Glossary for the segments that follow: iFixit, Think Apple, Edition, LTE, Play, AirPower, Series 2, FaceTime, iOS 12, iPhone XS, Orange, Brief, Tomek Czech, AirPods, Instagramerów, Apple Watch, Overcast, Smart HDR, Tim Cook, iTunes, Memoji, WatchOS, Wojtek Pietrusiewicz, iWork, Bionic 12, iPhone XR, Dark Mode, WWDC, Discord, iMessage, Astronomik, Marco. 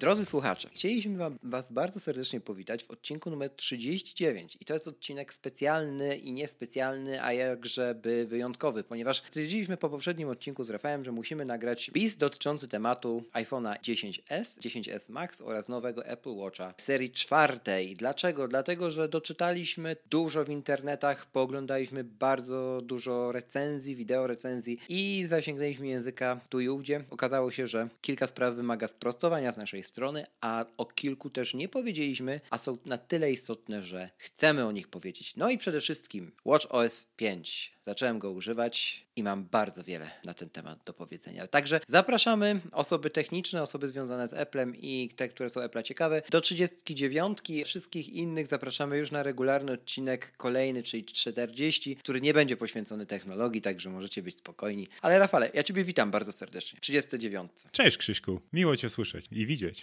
Drodzy słuchacze, chcieliśmy Was bardzo serdecznie powitać w odcinku numer 39 i to jest odcinek specjalny i niespecjalny, a jakżeby wyjątkowy, ponieważ stwierdziliśmy po poprzednim odcinku z Rafałem, że musimy nagrać wpis dotyczący tematu iPhone'a 10s, 10s Max oraz nowego Apple Watcha serii 4. Dlaczego? Dlatego, że doczytaliśmy dużo w internetach, pooglądaliśmy bardzo dużo recenzji, wideo recenzji i zasięgnęliśmy języka tu i ówdzie. Okazało się, że kilka spraw wymaga sprostowania z naszej strony, a o kilku też nie powiedzieliśmy, a są na tyle istotne, że chcemy o nich powiedzieć. No i przede wszystkim WatchOS 5. Zacząłem go używać i mam bardzo wiele na ten temat do powiedzenia. Także zapraszamy osoby techniczne, osoby związane z Applem i te, które są Apple'a ciekawe. Do 39. Wszystkich innych zapraszamy już na regularny odcinek kolejny, czyli 40, który nie będzie poświęcony technologii, także możecie być spokojni. Ale Rafale, ja Ciebie witam bardzo serdecznie. 39. Cześć Krzyśku, miło Cię słyszeć i widzieć.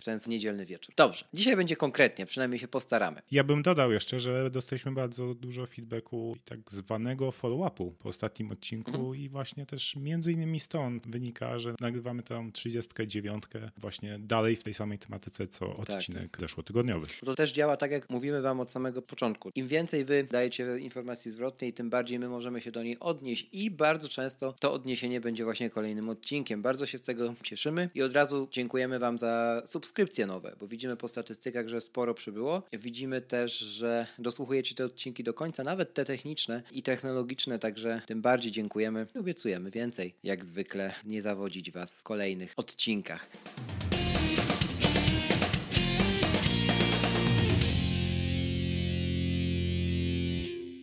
W ten niedzielny wieczór. Dobrze, dzisiaj będzie konkretnie, przynajmniej się postaramy. Ja bym dodał jeszcze, że dostaliśmy bardzo dużo feedbacku tak zwanego follow-upu po ostatnim odcinku i właśnie też między innymi stąd wynika, że nagrywamy tam 39 właśnie dalej w tej samej tematyce, co odcinek zeszłotygodniowy. To też działa tak, jak mówimy Wam od samego początku. Im więcej Wy dajecie informacji zwrotnej, tym bardziej my możemy się do niej odnieść i bardzo często to odniesienie będzie właśnie kolejnym odcinkiem. Bardzo się z tego cieszymy i od razu dziękujemy Wam za subskrypcje nowe, bo widzimy po statystykach, że sporo przybyło. Widzimy też, że dosłuchujecie te odcinki do końca, nawet te techniczne i technologiczne, także tym bardziej dziękujemy i obiecujemy więcej, jak zwykle, nie zawodzić Was w kolejnych odcinkach.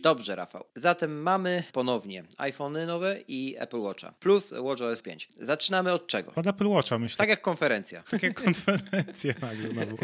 Dobrze, Rafał. Zatem mamy ponownie iPhony nowe i Apple Watcha plus WatchOS 5. Zaczynamy od czego? Od Apple Watcha, myślę. Tak jak konferencja. Tak jak konferencja, tak, znowu.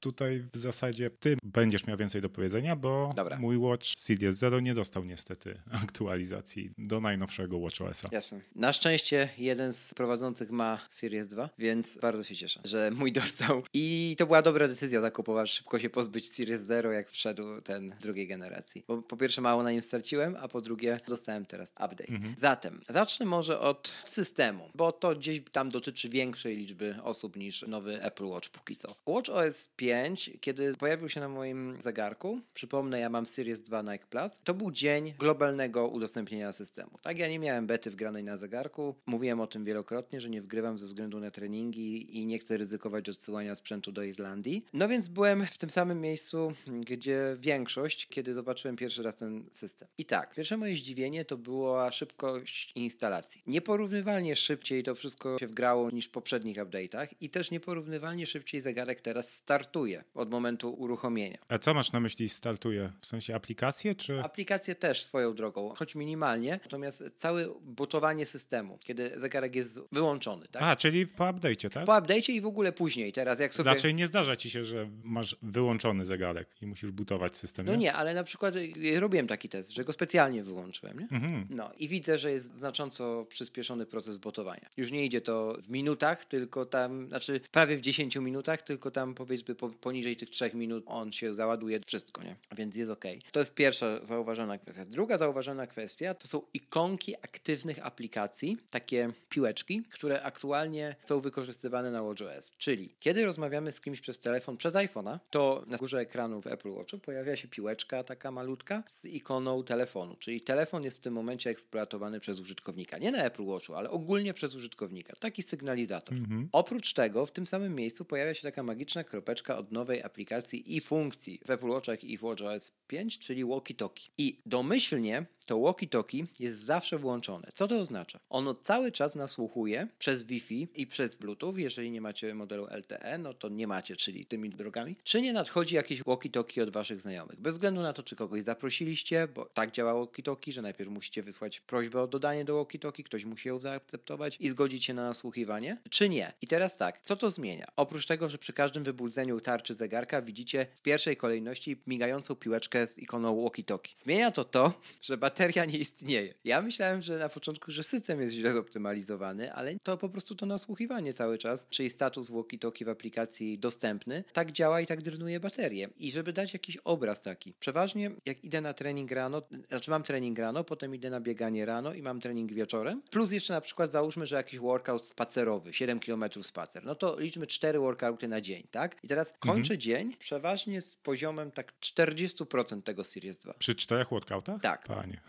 Tutaj w zasadzie Ty będziesz miał więcej do powiedzenia, bo mój Watch Series 0 nie dostał niestety aktualizacji do najnowszego WatchOS-a. Jasne. Na szczęście jeden z prowadzących ma Series 2, więc bardzo się cieszę, że mój dostał. I to była dobra decyzja zakupowa, szybko się pozbyć Series 0, jak wszedł ten drugiej generacji. Bo po pierwsze mało na nim straciłem, a po drugie dostałem teraz update. Zatem zacznę może od systemu, bo to gdzieś tam dotyczy większej liczby osób niż nowy Apple Watch póki co. Watch OS 5, kiedy pojawił się na moim zegarku, przypomnę, ja mam Series 2 Nike Plus, to był dzień globalnego udostępnienia systemu. Tak, ja nie miałem bety wgranej na zegarku, mówiłem o tym wielokrotnie, że nie wgrywam ze względu na treningi i nie chcę ryzykować odsyłania sprzętu do Irlandii. No więc byłem w tym samym miejscu, gdzie większość, kiedy zobaczyłem pierwszy raz ten system. I tak, pierwsze moje zdziwienie to była szybkość instalacji. Nieporównywalnie szybciej to wszystko się wgrało niż w poprzednich update'ach i też nieporównywalnie szybciej zegarek teraz startuje od momentu uruchomienia. A co masz na myśli startuje? W sensie aplikacje czy? Aplikacje też swoją drogą, choć minimalnie, natomiast całe bootowanie systemu, kiedy zegarek jest wyłączony, tak? A, czyli po update'cie, tak? Po update'cie i w ogóle później teraz, jak sobie... Raczej nie zdarza ci się, że masz wyłączony zegarek i musisz bootować system, nie? No nie, ale na przykład... Robiłem taki test, że go specjalnie wyłączyłem, nie? No i widzę, że jest znacząco przyspieszony proces botowania. Już nie idzie to w minutach, tylko tam, znaczy prawie w 10 minutach, tylko tam powiedzmy poniżej tych 3 minut on się załaduje wszystko, nie? Więc jest okej. To jest pierwsza zauważona kwestia. Druga zauważona kwestia to są ikonki aktywnych aplikacji, takie piłeczki, które aktualnie są wykorzystywane na WatchOS. Czyli kiedy rozmawiamy z kimś przez telefon, przez iPhone'a, to na górze ekranu w Apple Watchu pojawia się piłeczka taka malutka, z ikoną telefonu, czyli telefon jest w tym momencie eksploatowany przez użytkownika. Nie na Apple Watchu, ale ogólnie przez użytkownika. Taki sygnalizator. Mhm. Oprócz tego w tym samym miejscu pojawia się taka magiczna kropeczka od nowej aplikacji i funkcji w Apple Watchach i w WatchOS 5, czyli walkie-talkie. I domyślnie to walkie-talkie jest zawsze włączone. Co to oznacza? Ono cały czas nasłuchuje przez Wi-Fi i przez Bluetooth, jeżeli nie macie modelu LTE, no to nie macie, czyli tymi drogami. Czy nie nadchodzi jakieś walkie-talkie od waszych znajomych? Bez względu na to, czy kogoś zaprosiliście, bo tak działa walkie-talkie, że najpierw musicie wysłać prośbę o dodanie do walkie-talkie, ktoś musi ją zaakceptować i zgodzić się na nasłuchiwanie, czy nie. I teraz tak, co to zmienia? Oprócz tego, że przy każdym wybudzeniu tarczy zegarka widzicie w pierwszej kolejności migającą piłeczkę z ikoną walkie-talkie. Zmienia to, że bateria nie istnieje. Ja myślałem, że na początku, że system jest źle zoptymalizowany, ale to po prostu to nasłuchiwanie cały czas, czyli status walkie-talkie w aplikacji dostępny, tak działa i tak drynuje baterię. I żeby dać jakiś obraz taki, przeważnie jak idę na trening rano, znaczy mam trening rano, potem idę na bieganie rano i mam trening wieczorem, plus jeszcze na przykład załóżmy, że jakiś workout spacerowy, 7 km spacer, no to liczmy 4 workouty na dzień, tak? I teraz kończę dzień przeważnie z poziomem tak 40% tego Series 2. Przy 4 workoutach? Tak. Panie.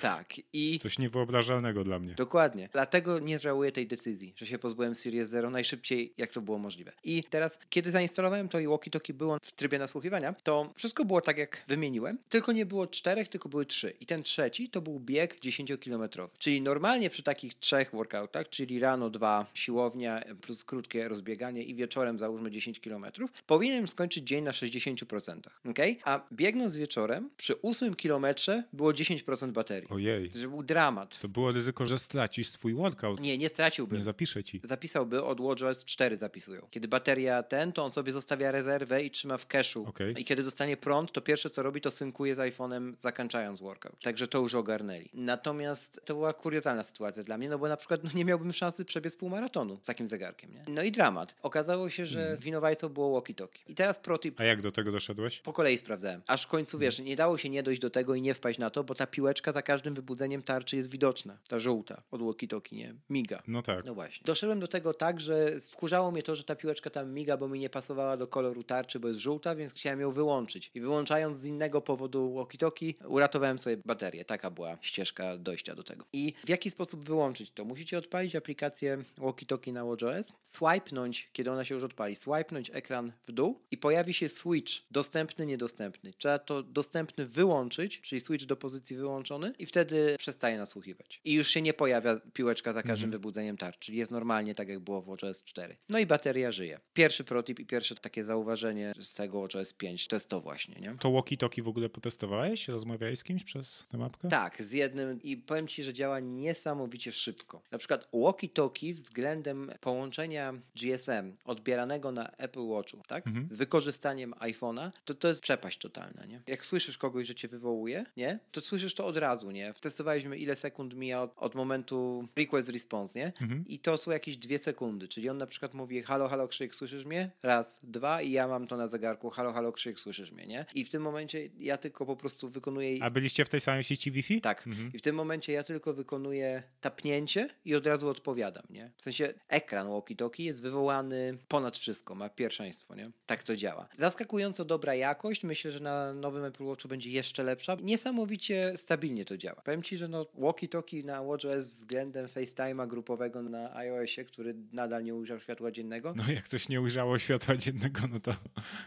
Tak. I coś niewyobrażalnego dla mnie. Dokładnie. Dlatego nie żałuję tej decyzji, że się pozbyłem Series 0 najszybciej, jak to było możliwe. I teraz, kiedy zainstalowałem to i walkie-talkie było w trybie nasłuchiwania, to wszystko było tak, jak wymieniłem, tylko nie było 4, tylko były 3. I ten trzeci to był bieg 10-kilometrowy. Czyli normalnie przy takich 3 workoutach, czyli rano 2 siłownia plus krótkie rozbieganie i wieczorem załóżmy 10 kilometrów, powinienem skończyć dzień na 60%. Okay? A biegnąc wieczorem, przy 8 kilometrze było 10% baterii. Ojej. To był dramat. To było ryzyko, że stracisz swój workout. Nie straciłby. Nie zapiszę ci. Zapisałby, od WatchOS 4 zapisują. Kiedy bateria to on sobie zostawia rezerwę i trzyma w cashu. Okay. I kiedy dostanie prąd, to pierwsze co robi, to synkuje z iPhone'em, zakończając workout. Także to już ogarnęli. Natomiast to była kuriozalna sytuacja dla mnie, no bo na przykład nie miałbym szansy przebiec półmaratonu z takim zegarkiem, nie? No i dramat. Okazało się, że winowajcą było walkie-talkie. I teraz protip. A jak do tego doszedłeś? Po kolei sprawdzałem. Aż w końcu, wiesz, nie dało się nie dojść do tego i nie wpaść na to, bo ta piłeczka za każdym wybudzeniem tarczy jest widoczna. Ta żółta od walkie-talkie, nie? Miga. No tak. No właśnie. Doszedłem do tego tak, że wkurzało mnie to, że ta piłeczka tam miga, bo mi nie pasowała do koloru tarczy, bo jest żółta, więc chciałem ją wyłączyć. I wyłączając z innego powodu walkie-talkie, uratowałem sobie baterię. Taka była ścieżka dojścia do tego. I w jaki sposób wyłączyć to? Musicie odpalić aplikację walkie-talkie na WatchOS, swipnąć, kiedy ona się już odpali, swipnąć ekran w dół i pojawi się switch dostępny, niedostępny. Trzeba to dostępny wyłączyć, czyli switch do pozycji wyłączonej, i wtedy przestaje nasłuchiwać. I już się nie pojawia piłeczka za każdym wybudzeniem tarczy. Czyli jest normalnie tak, jak było w WatchOS 4. No i bateria żyje. Pierwszy protip i pierwsze takie zauważenie z tego WatchOS 5 to jest to właśnie, nie? To walkie-talkie w ogóle potestowałeś? Rozmawiałeś z kimś przez tę mapkę? Tak, z jednym i powiem ci, że działa niesamowicie szybko. Na przykład walkie-talkie względem połączenia GSM odbieranego na Apple Watchu, tak? Z wykorzystaniem iPhone'a, to jest przepaść totalna, nie? Jak słyszysz kogoś, że cię wywołuje, nie? To słyszysz to od razu, nie? Testowaliśmy, ile sekund mija od momentu request-response, nie? I to są jakieś 2 sekundy, czyli on na przykład mówi halo, halo, krzyk, słyszysz mnie? Raz, dwa i ja mam to na zegarku, halo, halo, krzyk, słyszysz mnie, nie? I w tym momencie ja tylko po prostu wykonuję... A byliście w tej samej sieci Wi-Fi? Tak. I w tym momencie ja tylko wykonuję tapnięcie i od razu odpowiadam, nie? W sensie ekran walkie-talkie jest wywołany ponad wszystko, ma pierwszeństwo, nie? Tak to działa. Zaskakująco dobra jakość, myślę, że na nowym Apple Watchu będzie jeszcze lepsza. Niesamowicie stabilna to działa. Powiem ci, że walkie-talkie na WatchOS względem FaceTime'a grupowego na iOSie, który nadal nie ujrzał światła dziennego. No jak coś nie ujrzało światła dziennego, no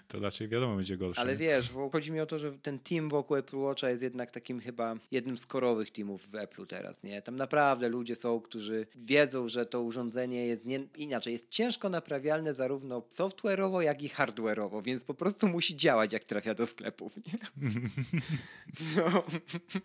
to raczej wiadomo będzie gorsze. Ale wiesz, bo chodzi mi o to, że ten team wokół Apple Watcha jest jednak takim chyba jednym z korowych teamów w Apple'u teraz, nie? Tam naprawdę ludzie są, którzy wiedzą, że to urządzenie jest inaczej, jest ciężko naprawialne zarówno software'owo, jak i hardware'owo, więc po prostu musi działać, jak trafia do sklepów, nie?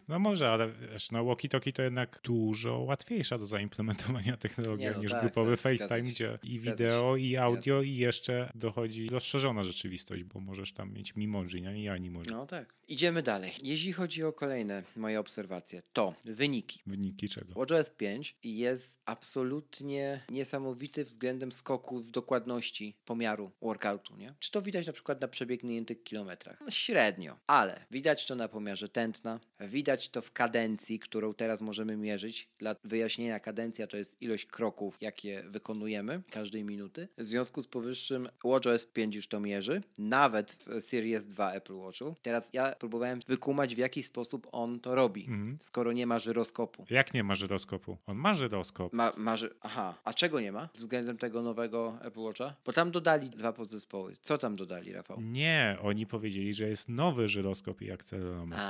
No może, ale wiesz, no walkie-talkie to jednak dużo łatwiejsza do zaimplementowania technologia niż grupowy FaceTime, gdzie i wideo, i audio, i jeszcze dochodzi rozszerzona rzeczywistość, bo możesz tam mieć memoji, nie? I animoji. No tak. Idziemy dalej. Jeśli chodzi o kolejne moje obserwacje, to wyniki. Wyniki czego? WatchOS 5 jest absolutnie niesamowity względem skoku w dokładności pomiaru workoutu, nie? Czy to widać na przykład na przebiegniętych kilometrach? No, średnio, ale widać to na pomiarze tętna, widać to to w kadencji, którą teraz możemy mierzyć. Dla wyjaśnienia, kadencja to jest ilość kroków, jakie wykonujemy każdej minuty. W związku z powyższym WatchOS 5 już to mierzy, nawet w Series 2 Apple Watchu. Teraz ja próbowałem wykumać, w jaki sposób on to robi, skoro nie ma żyroskopu. Jak nie ma żyroskopu? On ma żyroskop. Aha, a czego nie ma względem tego nowego Apple Watcha? Bo tam dodali dwa podzespoły. Co tam dodali, Rafał? Nie, oni powiedzieli, że jest nowy żyroskop i akcelerometr.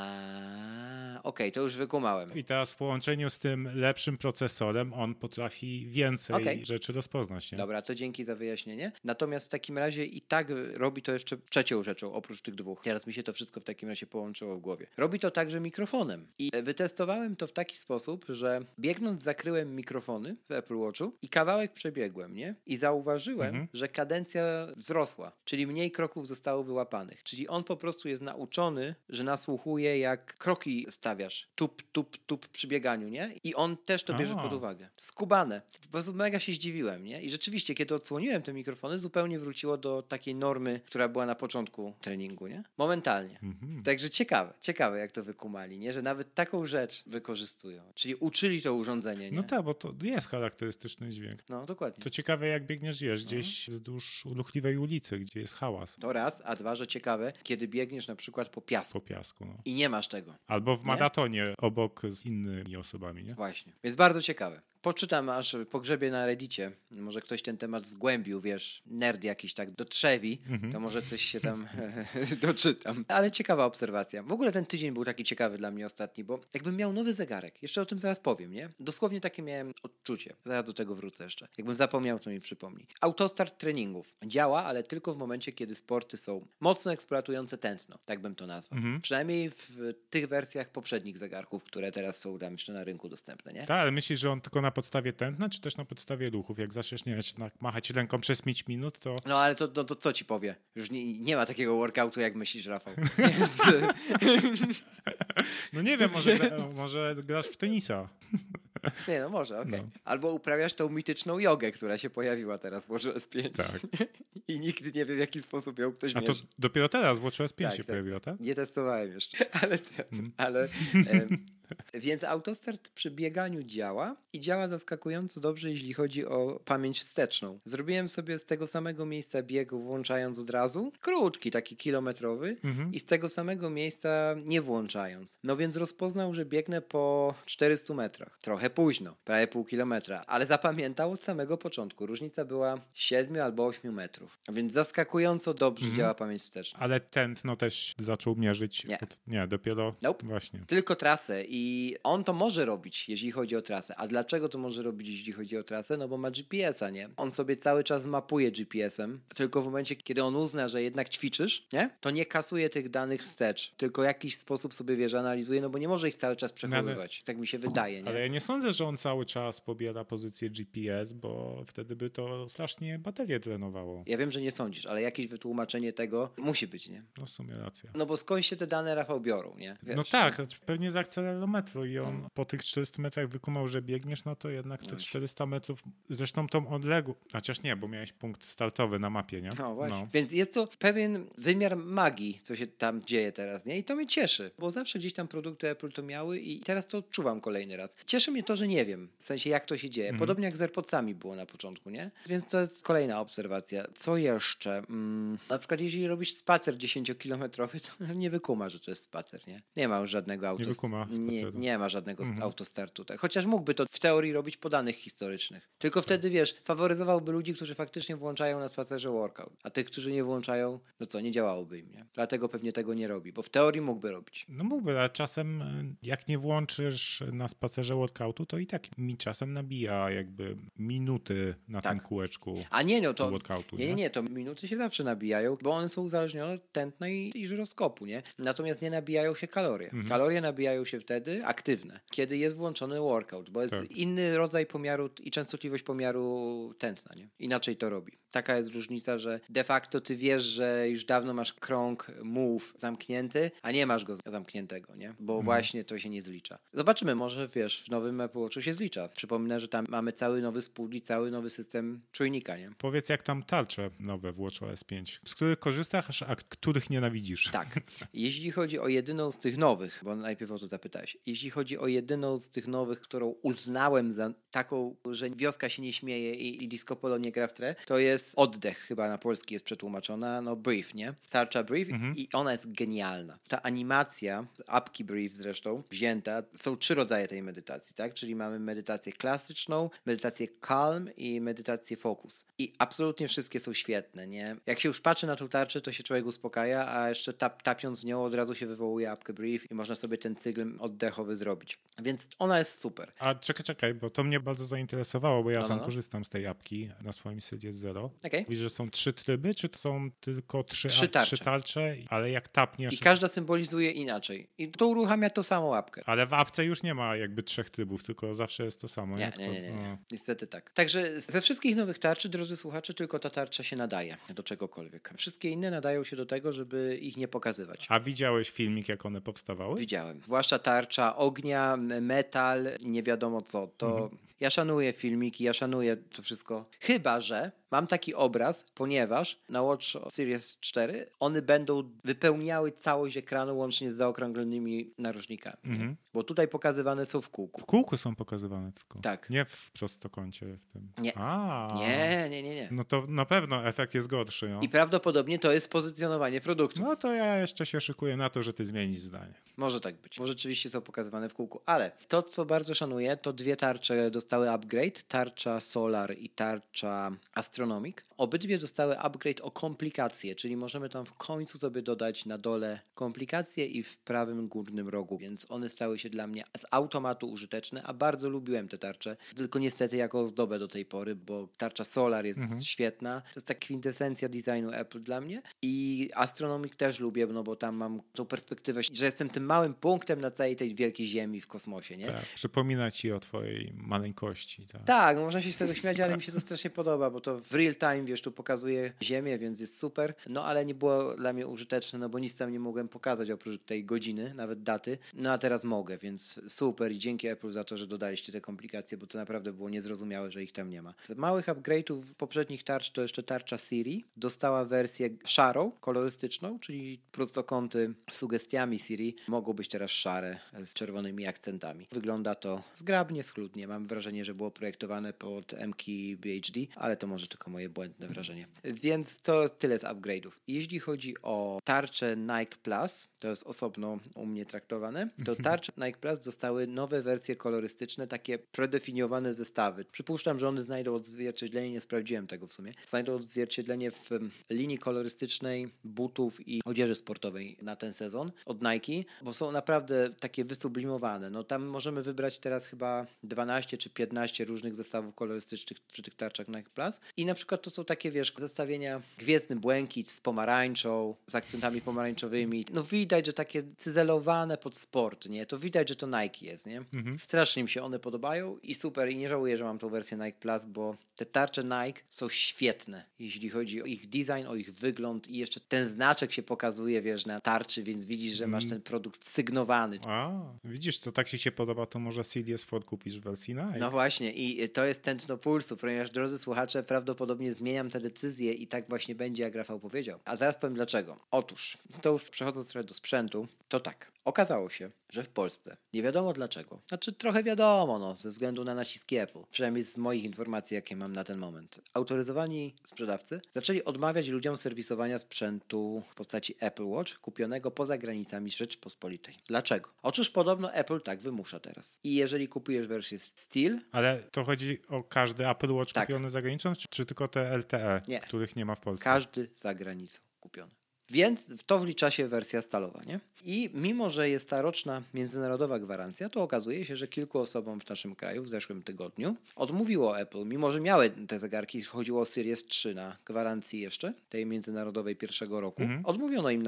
Okej, to już wykumałem. I teraz w połączeniu z tym lepszym procesorem on potrafi więcej rzeczy rozpoznać. Nie? Dobra, to dzięki za wyjaśnienie. Natomiast w takim razie i tak robi to jeszcze trzecią rzeczą, oprócz tych dwóch. Teraz mi się to wszystko w takim razie połączyło w głowie. Robi to także mikrofonem. I wytestowałem to w taki sposób, że biegnąc zakryłem mikrofony w Apple Watchu i kawałek przebiegłem, nie? I zauważyłem, że kadencja wzrosła, czyli mniej kroków zostało wyłapanych. Czyli on po prostu jest nauczony, że nasłuchuje, jak kroki stawiasz. Tup, tup, tup przy bieganiu, nie? I on też to bierze pod uwagę. Skubane. Po prostu mega się zdziwiłem, nie? I rzeczywiście, kiedy odsłoniłem te mikrofony, zupełnie wróciło do takiej normy, która była na początku treningu, nie? Momentalnie. Także ciekawe jak to wykumali, nie? Że nawet taką rzecz wykorzystują. Czyli uczyli to urządzenie, nie? No tak, bo to jest charakterystyczny dźwięk. No, dokładnie. To ciekawe, jak biegniesz, gdzieś wzdłuż ruchliwej ulicy, gdzie jest hałas. To raz, a dwa, że ciekawe, kiedy biegniesz na przykład po piasku. I nie masz tego. Albo w maratonie obok z innymi osobami, nie? Właśnie. Jest bardzo ciekawe. Poczytam aż pogrzebie na Reddicie. Może ktoś ten temat zgłębił, wiesz, nerd jakiś tak dotrzewi, to może coś się tam doczytam. Ale ciekawa obserwacja. W ogóle ten tydzień był taki ciekawy dla mnie ostatni, bo jakbym miał nowy zegarek, jeszcze o tym zaraz powiem, nie? Dosłownie takie miałem odczucie. Zaraz do tego wrócę jeszcze. Jakbym zapomniał, to mi przypomni. Autostart treningów. Działa, ale tylko w momencie, kiedy sporty są mocno eksploatujące tętno. Tak bym to nazwał. Przynajmniej w tych wersjach poprzednich zegarków, które teraz są tam jeszcze na rynku dostępne, nie? Tak, ale myślisz, że on tylko na podstawie tętna, czy też na podstawie ruchów? Jak zaczniesz, nie wiem, machać ręką przez 5 minut, to... No ale to co ci powie? Już nie ma takiego workoutu, jak myślisz, Rafał. Więc... No nie wiem, może grasz w tenisa. Nie, no może, okej. Albo uprawiasz tą mityczną jogę, która się pojawiła teraz w WatchOS 5. Tak. I nikt nie wie, w jaki sposób ją ktoś mierzy. A to dopiero teraz w WatchOS 5 się pojawiło, tak? Nie testowałem jeszcze. Więc autostart przy bieganiu działa i działa zaskakująco dobrze, jeśli chodzi o pamięć wsteczną. Zrobiłem sobie z tego samego miejsca biegu, włączając od razu, krótki, taki kilometrowy, i z tego samego miejsca nie włączając. No więc rozpoznał, że biegnę po 400 metrach. Trochę późno, prawie pół kilometra, ale zapamiętał od samego początku. Różnica była 7 albo 8 metrów. A więc zaskakująco dobrze działa pamięć wsteczna. Ale tętno też zaczął mierzyć? Nie, dopiero właśnie. Tylko trasę i on to może robić, jeśli chodzi o trasę. A dlaczego to może robić, jeśli chodzi o trasę? No bo ma GPS-a, nie? On sobie cały czas mapuje GPS-em, tylko w momencie, kiedy on uzna, że jednak ćwiczysz, nie? To nie kasuje tych danych wstecz, tylko w jakiś sposób sobie, wiesz, analizuje, no bo nie może ich cały czas przechowywać. Tak mi się wydaje, nie? Ale ja nie sądzę, że on cały czas pobiera pozycję GPS, bo wtedy by to strasznie baterię trenowało. Ja wiem, że nie sądzisz, ale jakieś wytłumaczenie tego musi być, nie? No w sumie racja. No bo skąd się te dane, Rafał, biorą, nie? Wiesz, no tak, pewnie metru i on po tych 400 metrach wykumał, że biegniesz, no to jednak te 400 metrów, zresztą tą odległość, chociaż nie, bo miałeś punkt startowy na mapie, nie? No właśnie, więc jest to pewien wymiar magii, co się tam dzieje teraz, nie? I to mnie cieszy, bo zawsze gdzieś tam produkty Apple to miały i teraz to odczuwam kolejny raz. Cieszy mnie to, że nie wiem, w sensie jak to się dzieje, podobnie jak z AirPodsami było na początku, nie? Więc to jest kolejna obserwacja. Co jeszcze? Na przykład jeśli robisz spacer 10-kilometrowy, to nie wykuma, że to jest spacer, nie? Nie ma już żadnego auta. Nie wykuma. Nie ma żadnego autostartu. Tak. Chociaż mógłby to w teorii robić po danych historycznych. Tylko wtedy, wiesz, faworyzowałby ludzi, którzy faktycznie włączają na spacerze workout. A tych, którzy nie włączają, no co, nie działałoby im, nie? Dlatego pewnie tego nie robi, bo w teorii mógłby robić. No mógłby, ale czasem jak nie włączysz na spacerze workoutu, to i tak mi czasem nabija jakby minuty na tym kółeczku. A nie, no to workoutu, nie, to minuty się zawsze nabijają, bo one są uzależnione od tętna i żyroskopu, nie? Natomiast nie nabijają się kalorie. Kalorie nabijają się wtedy aktywne, kiedy jest włączony workout, bo jest inny rodzaj pomiaru i częstotliwość pomiaru tętna, nie? Inaczej to robi. taka jest różnica, że de facto ty wiesz, że już dawno masz krąg move zamknięty, a nie masz go zamkniętego, nie? Bo właśnie to się nie zlicza. Zobaczymy, może wiesz, w nowym Apple Watchu się zlicza. Przypomnę, że tam mamy cały nowy spódnik, cały nowy system czujnika, nie? Powiedz, jak tam tarcze nowe w WatchOS 5, z których korzystasz, a których nienawidzisz. Tak. Jeśli chodzi o jedyną z tych nowych, bo najpierw o to zapytałeś, jeśli chodzi o jedyną z tych nowych, którą uznałem za taką, że wioska się nie śmieje i disco polo nie gra w tre, to jest oddech, chyba na polski jest przetłumaczona, no Brief, nie? Tarcza Brief i ona jest genialna. Ta animacja, z apki Brief zresztą, wzięta, są 3 rodzaje tej medytacji, tak? Czyli mamy medytację klasyczną, medytację calm i medytację focus. I absolutnie wszystkie są świetne, nie? Jak się już patrzy na tą tarczę, to się człowiek uspokaja, a jeszcze tapiąc w nią od razu się wywołuje apkę Brief i można sobie ten cykl oddechowy zrobić. Więc ona jest super. A czekaj, bo to mnie bardzo zainteresowało, bo ja sam korzystam z tej apki na swoim Series 0. Okay. Mówisz, że są 3 tryby, czy to są tylko 3 tarcze, ale jak tapniesz... I każda symbolizuje inaczej. I to uruchamia tą samą apkę. Ale w apce już nie ma jakby 3 trybów, tylko zawsze jest to samo. Nie. Niestety tak. Także ze wszystkich nowych tarczy, drodzy słuchacze, tylko ta tarcza się nadaje do czegokolwiek. Wszystkie inne nadają się do tego, żeby ich nie pokazywać. A widziałeś filmik, jak one powstawały? Widziałem. Zwłaszcza tarcza ognia, metal, nie wiadomo co. To ja szanuję filmiki, ja szanuję to wszystko. Chyba że mam taki obraz, ponieważ na Watch Series 4 one będą wypełniały całość ekranu łącznie z zaokrąglonymi narożnikami. Bo tutaj pokazywane są w kółku. W kółku są pokazywane tylko. Tak. Nie w prostokącie w tym. Nie. No to na pewno efekt jest gorszy. No. I prawdopodobnie to jest pozycjonowanie produktów. No to ja jeszcze się szykuję na to, że ty zmienisz zdanie. Może tak być. Bo rzeczywiście są pokazywane w kółku. Ale to, co bardzo szanuję, to 2 tarcze dostały upgrade. Tarcza Solar i tarcza Astronomik. Obydwie dostały upgrade o komplikacje, czyli możemy tam w końcu sobie dodać na dole komplikacje i w prawym górnym rogu, więc one stały się dla mnie z automatu użyteczne, a bardzo lubiłem te tarcze, tylko niestety jako ozdobę do tej pory, bo tarcza Solar jest świetna, to jest ta kwintesencja designu Apple dla mnie i Astronomik też lubię, no bo tam mam tą perspektywę, że jestem tym małym punktem na całej tej wielkiej ziemi w kosmosie, nie? Tak, przypomina ci o twojej maleńkości. Tak, można się z tego śmiać, ale mi się to strasznie podoba, bo to w real time, wiesz, tu pokazuje ziemię, więc jest super, no ale nie było dla mnie użyteczne, no bo nic tam nie mogłem pokazać oprócz tej godziny, nawet daty, no a teraz mogę, więc super i dzięki Apple za to, że dodaliście te komplikacje, bo to naprawdę było niezrozumiałe, że ich tam nie ma. Z małych upgrade'ów poprzednich tarcz to jeszcze tarcza Siri dostała wersję szarą, kolorystyczną, czyli prostokąty z sugestiami Siri mogą być teraz szare z czerwonymi akcentami. Wygląda to zgrabnie, schludnie, mam wrażenie, że było projektowane pod MKBHD, ale to może tylko moje błędne wrażenie. Więc to tyle z upgrade'ów. Jeśli chodzi o tarcze Nike Plus, to jest osobno u mnie traktowane, to tarcze Nike Plus dostały nowe wersje kolorystyczne, takie predefiniowane zestawy. Przypuszczam, że one znajdą odzwierciedlenie, nie sprawdziłem tego w sumie, znajdą odzwierciedlenie w linii kolorystycznej butów i odzieży sportowej na ten sezon od Nike, bo są naprawdę takie wysublimowane. No tam możemy wybrać teraz chyba 12 czy 15 różnych zestawów kolorystycznych przy tych tarczach Nike Plus i na przykład to są takie, wiesz, zestawienia gwiezdny błękit z pomarańczą, z akcentami pomarańczowymi. No widać, że takie cyzelowane pod sport, nie? To widać, że to Nike jest, nie? Strasznie mi się one podobają i super i nie żałuję, że mam tą wersję Nike Plus, bo te tarcze Nike są świetne, jeśli chodzi o ich design, o ich wygląd i jeszcze ten znaczek się pokazuje, wiesz, na tarczy, więc widzisz, że masz ten produkt sygnowany. A, widzisz, co tak ci się podoba, to może Series 4 kupisz w wersji Nike. No właśnie i to jest tętno pulsu, ponieważ drodzy słuchacze, prawdopodobnie zmieniam tę decyzję i tak właśnie będzie, jak Rafał powiedział. A zaraz powiem dlaczego. Otóż, to już przechodząc trochę do sprzętu, to tak, okazało się, że w Polsce nie wiadomo dlaczego. Znaczy trochę wiadomo, no, ze względu na naciski Apple. Przynajmniej z moich informacji, jakie mam na ten moment. Autoryzowani sprzedawcy zaczęli odmawiać ludziom serwisowania sprzętu w postaci Apple Watch kupionego poza granicami Rzeczpospolitej. Dlaczego? Otóż podobno Apple tak wymusza teraz. I jeżeli kupujesz wersję Steel... Ale to chodzi o każdy Apple Watch kupiony za granicą, czy tylko te LTE, których nie ma w Polsce? Każdy za granicą kupiony. Więc w to wlicza się wersja stalowa, nie? I mimo, że jest ta roczna międzynarodowa gwarancja, to okazuje się, że kilku osobom w naszym kraju w zeszłym tygodniu odmówiło Apple, mimo że miały te zegarki, chodziło o Series 3 na gwarancji jeszcze, tej międzynarodowej pierwszego roku. Odmówiono im,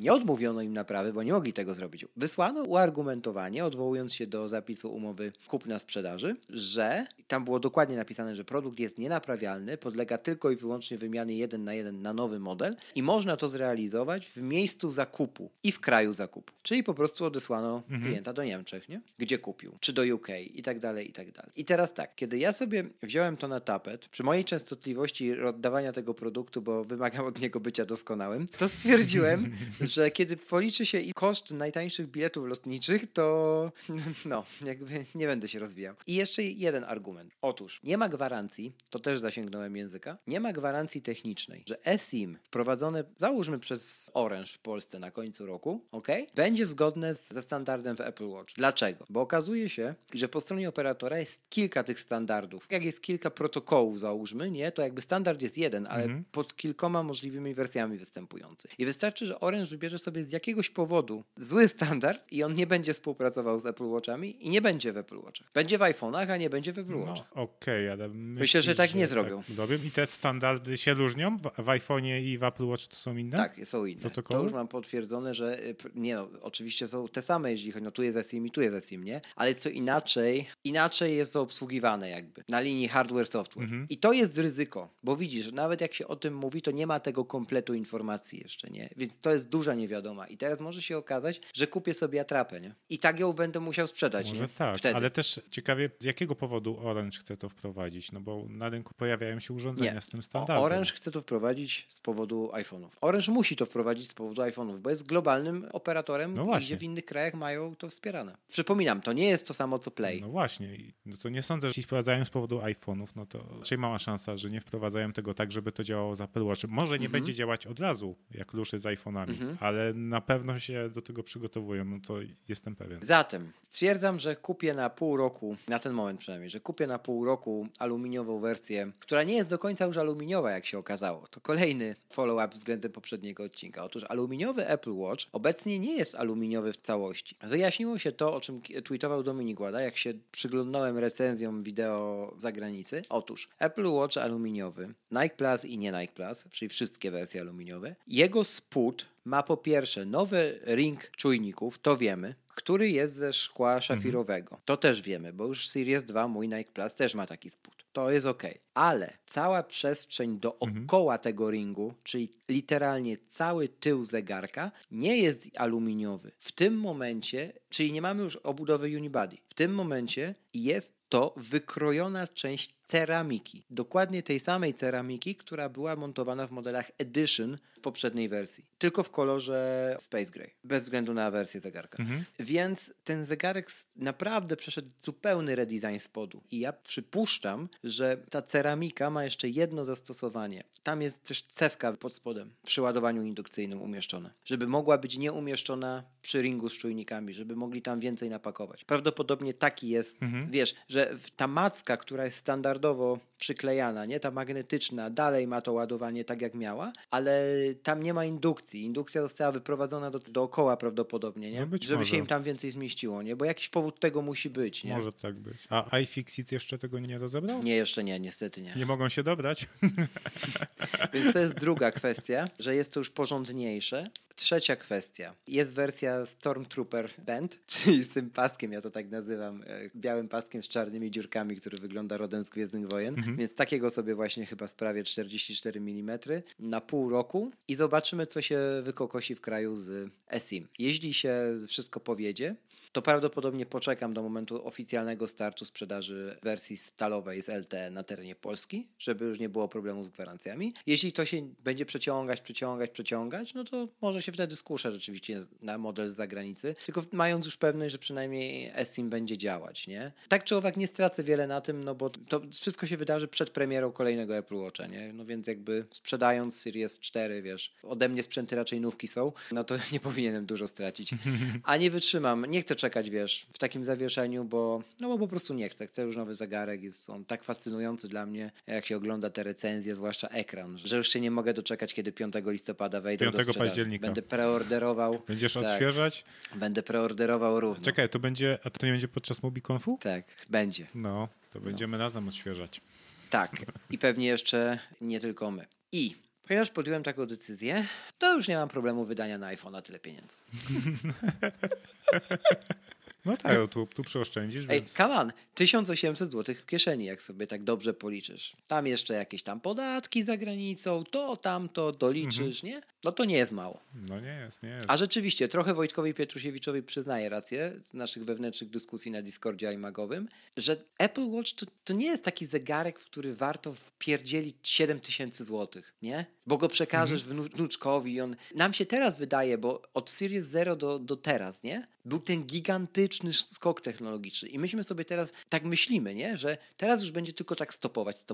nie odmówiono im naprawy, bo nie mogli tego zrobić. Wysłano uargumentowanie, odwołując się do zapisu umowy kupna-sprzedaży, że tam było dokładnie napisane, że produkt jest nienaprawialny, podlega tylko i wyłącznie wymianie 1 na 1 na nowy model i można to zrealizować w miejscu zakupu i w kraju zakupu. Czyli po prostu odesłano klienta do Niemczech, nie? Gdzie kupił, czy do UK i tak dalej, i tak dalej. I teraz tak, kiedy ja sobie wziąłem to na tapet, przy mojej częstotliwości oddawania tego produktu, bo wymagam od niego bycia doskonałym, to stwierdziłem, że kiedy policzy się i koszt najtańszych biletów lotniczych, to no, jakby nie będę się rozwijał. I jeszcze jeden argument. Otóż nie ma gwarancji, to też zasięgnąłem języka, nie ma gwarancji technicznej, że eSIM wprowadzone, załóżmy przez Orange w Polsce na końcu roku, będzie zgodne ze standardem w Apple Watch. Dlaczego? Bo okazuje się, że po stronie operatora jest kilka tych standardów. Jak jest kilka protokołów, załóżmy, nie, to jakby standard jest jeden, ale pod kilkoma możliwymi wersjami występujący. I wystarczy, że Orange wybierze sobie z jakiegoś powodu zły standard i on nie będzie współpracował z Apple Watchami i nie będzie w Apple Watchach. Będzie w iPhone'ach, a nie będzie w Apple Watchach. Okej, ale myślę, że tak nie zrobią. Tak, i te standardy się różnią? W iPhone'ie i w Apple Watch to są inne? Tak, są inne. Protokoły? To już mam potwierdzone, że nie, no, oczywiście są te same, jeżeli chodzi, no tu jest eSIM i tu jest eSIM, nie? Ale jest co inaczej jest to obsługiwane jakby na linii hardware-software. I to jest ryzyko, bo widzisz, nawet jak się o tym mówi, to nie ma tego kompletu informacji jeszcze, nie? Więc to jest duża niewiadoma i teraz może się okazać, że kupię sobie atrapę, nie? I tak ją będę musiał sprzedać. Może nie? Tak, wtedy. Ale też ciekawie, z jakiego powodu Orange chce to wprowadzić, no bo na rynku pojawiają się urządzenia z tym standardem. Orange chce to wprowadzić z powodu iPhone'ów. Orange musi to wprowadzić z powodu iPhone'ów, bo jest globalnym operatorem, no gdzie w innych krajach mają to wspierane. Przypominam, to nie jest to samo co Play. No właśnie, no to nie sądzę, że jeśli wprowadzają z powodu iPhone'ów, no to raczej mała szansa, że nie wprowadzają tego tak, żeby to działało z Apple Watch. Może nie będzie działać od razu, jak ruszy z iPhone'ami, ale na pewno się do tego przygotowują, no to jestem pewien. Zatem stwierdzam, że kupię na pół roku, na ten moment przynajmniej, że kupię na pół roku aluminiową wersję, która nie jest do końca już aluminiowa, jak się okazało. To kolejny follow-up względem poprzedniego odcinka. Otóż aluminiowy Apple Watch obecnie nie jest aluminiowy w całości. Wyjaśniło się to, o czym tweetował Dominik Łada, jak się przyglądnąłem recenzjom wideo z zagranicy. Otóż Apple Watch aluminiowy, Nike Plus i nie Nike Plus, czyli wszystkie wersje aluminiowe, jego spód ma po pierwsze nowy ring czujników, to wiemy, który jest ze szkła szafirowego. To też wiemy, bo już Series 2, mój Nike Plus, też ma taki spód. To jest okej. Ale cała przestrzeń dookoła tego ringu, czyli literalnie cały tył zegarka, nie jest aluminiowy. W tym momencie, czyli nie mamy już obudowy unibody, w tym momencie jest to wykrojona część ceramiki. Dokładnie tej samej ceramiki, która była montowana w modelach Edition w poprzedniej wersji. Tylko w kolorze Space Gray. Bez względu na wersję zegarka. Więc ten zegarek naprawdę przeszedł zupełny redesign spodu. I ja przypuszczam, że ta ceramika ma jeszcze jedno zastosowanie. Tam jest też cewka pod spodem przy ładowaniu indukcyjnym umieszczona. Żeby mogła być nieumieszczona przy ringu z czujnikami. Żeby mogli tam więcej napakować. Prawdopodobnie taki jest, wiesz, że ta macka, która jest standardowo przyklejana, nie, ta magnetyczna, dalej ma to ładowanie tak jak miała, ale tam nie ma indukcji. Indukcja została wyprowadzona dookoła prawdopodobnie, nie? No żeby może się im tam więcej zmieściło, nie? Bo jakiś powód tego musi być, nie? Może tak być. A iFixit jeszcze tego nie rozebrał? Nie, jeszcze nie, niestety nie. Nie mogą się dobrać? Więc to jest druga kwestia, że jest to już porządniejsze. Trzecia kwestia. Jest wersja Stormtrooper Band, czyli z tym paskiem, ja to tak nazywam, białym paskiem z czarnymi dziurkami, który wygląda rodem z Gwiezdnych Wojen. Więc takiego sobie właśnie chyba sprawię 44 mm na pół roku i zobaczymy, co się wykokosi w kraju z eSIM. Jeśli się wszystko powiedzie, to prawdopodobnie poczekam do momentu oficjalnego startu sprzedaży wersji stalowej z LTE na terenie Polski, żeby już nie było problemu z gwarancjami. Jeśli to się będzie przeciągać, no to może się wtedy skuszę rzeczywiście na model z zagranicy, tylko mając już pewność, że przynajmniej eSIM będzie działać, nie? Tak czy owak nie stracę wiele na tym, no bo to wszystko się wydarzy przed premierą kolejnego Apple Watcha, nie? No więc jakby sprzedając Series 4, wiesz, ode mnie sprzęty raczej nówki są, no to nie powinienem dużo stracić. A nie wytrzymam, nie chcę czekać, wiesz, w takim zawieszeniu, bo po prostu nie chcę. Chcę już nowy zegarek, jest on tak fascynujący dla mnie, jak się ogląda te recenzje, zwłaszcza ekran, że już się nie mogę doczekać, kiedy 5 listopada wejdę do sprzedaży. 5 października. Będę preorderował. Będziesz odświeżać? Będę preorderował równo. Czekaj, to nie będzie podczas MobiConfu? Tak, będzie. No, to będziemy razem odświeżać. Tak, i pewnie jeszcze nie tylko my. I ponieważ podjąłem taką decyzję, to już nie mam problemu wydania na iPhone'a tyle pieniędzy. No tak, tu przeoszczędzisz. Ej, więc... come on, 1800 zł w kieszeni, jak sobie tak dobrze policzysz. Tam jeszcze jakieś tam podatki za granicą, to tamto doliczysz, nie? No to nie jest mało. No nie jest. A rzeczywiście, trochę Wojtkowi Pietrusiewiczowi przyznaję rację z naszych wewnętrznych dyskusji na Discordzie iMagowym, że Apple Watch to nie jest taki zegarek, w który warto wpierdzielić 7000 zł, nie? Bo go przekażesz wnuczkowi i on... Nam się teraz wydaje, bo od Series 0 do teraz, nie? Był ten gigantyczny skok technologiczny i myśmy sobie teraz, tak myślimy, nie? Że teraz już będzie tylko tak stopować.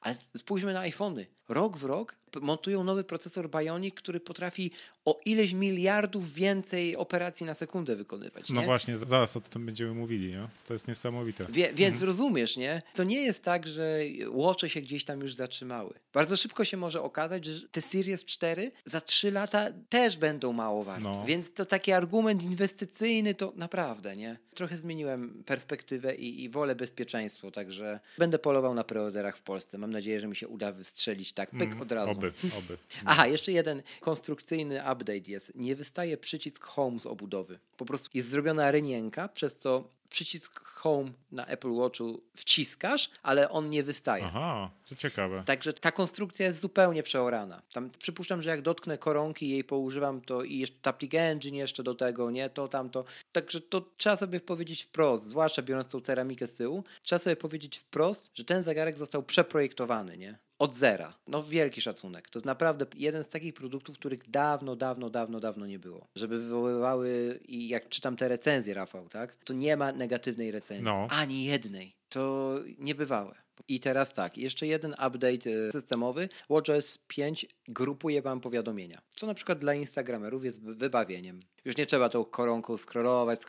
Ale spójrzmy na iPhony. Rok w rok montują nowy procesor Bionic, który potrafi o ileś miliardów więcej operacji na sekundę wykonywać. Nie? No właśnie, zaraz o tym będziemy mówili, nie? To jest niesamowite. Więc rozumiesz, nie? To nie jest tak, że Watche się gdzieś tam już zatrzymały. Bardzo szybko się może okazać, że te Series 4 za 3 lata też będą mało warte. No. Więc to taki argument inwestycyjny to naprawdę, nie? Trochę zmieniłem perspektywę i wolę bezpieczeństwo, także będę polował na preorderach w Polsce. Mam nadzieję, że mi się uda wystrzelić tak, pyk od razu. Oby. Aha, jeszcze jeden konstrukcyjny update jest. Nie wystaje przycisk Home z obudowy. Po prostu jest zrobiona rynienka, przez co przycisk Home na Apple Watchu wciskasz, ale on nie wystaje. Aha, to ciekawe. Także ta konstrukcja jest zupełnie przeorana. Tam przypuszczam, że jak dotknę koronki i jej poużywam, to i jeszcze Taptic Engine jeszcze do tego, nie, to tamto. Także to trzeba sobie powiedzieć wprost, zwłaszcza biorąc tą ceramikę z tyłu, trzeba sobie powiedzieć wprost, że ten zegarek został przeprojektowany, nie? Od zera. No wielki szacunek. To jest naprawdę jeden z takich produktów, których dawno nie było. Żeby wywoływały, i jak czytam te recenzje, Rafał, tak? To nie ma negatywnej recenzji. No. Ani jednej. To niebywałe. I teraz tak, jeszcze jeden update systemowy. WatchOS 5 grupuje wam powiadomienia, co na przykład dla instagramerów jest wybawieniem. Już nie trzeba tą koronką scrollować,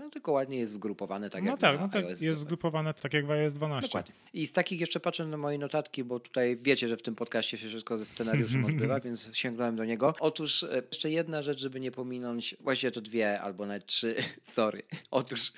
no tylko ładnie jest zgrupowane. Tak, no jak tak, iOS jest zgrupowane tak jak w iOS 12. Dokładnie. I z takich jeszcze patrzę na moje notatki, bo tutaj wiecie, że w tym podcaście się wszystko ze scenariuszem odbywa, więc sięgnąłem do niego. Otóż jeszcze jedna rzecz, żeby nie pominąć, właściwie to dwie albo nawet trzy, Otóż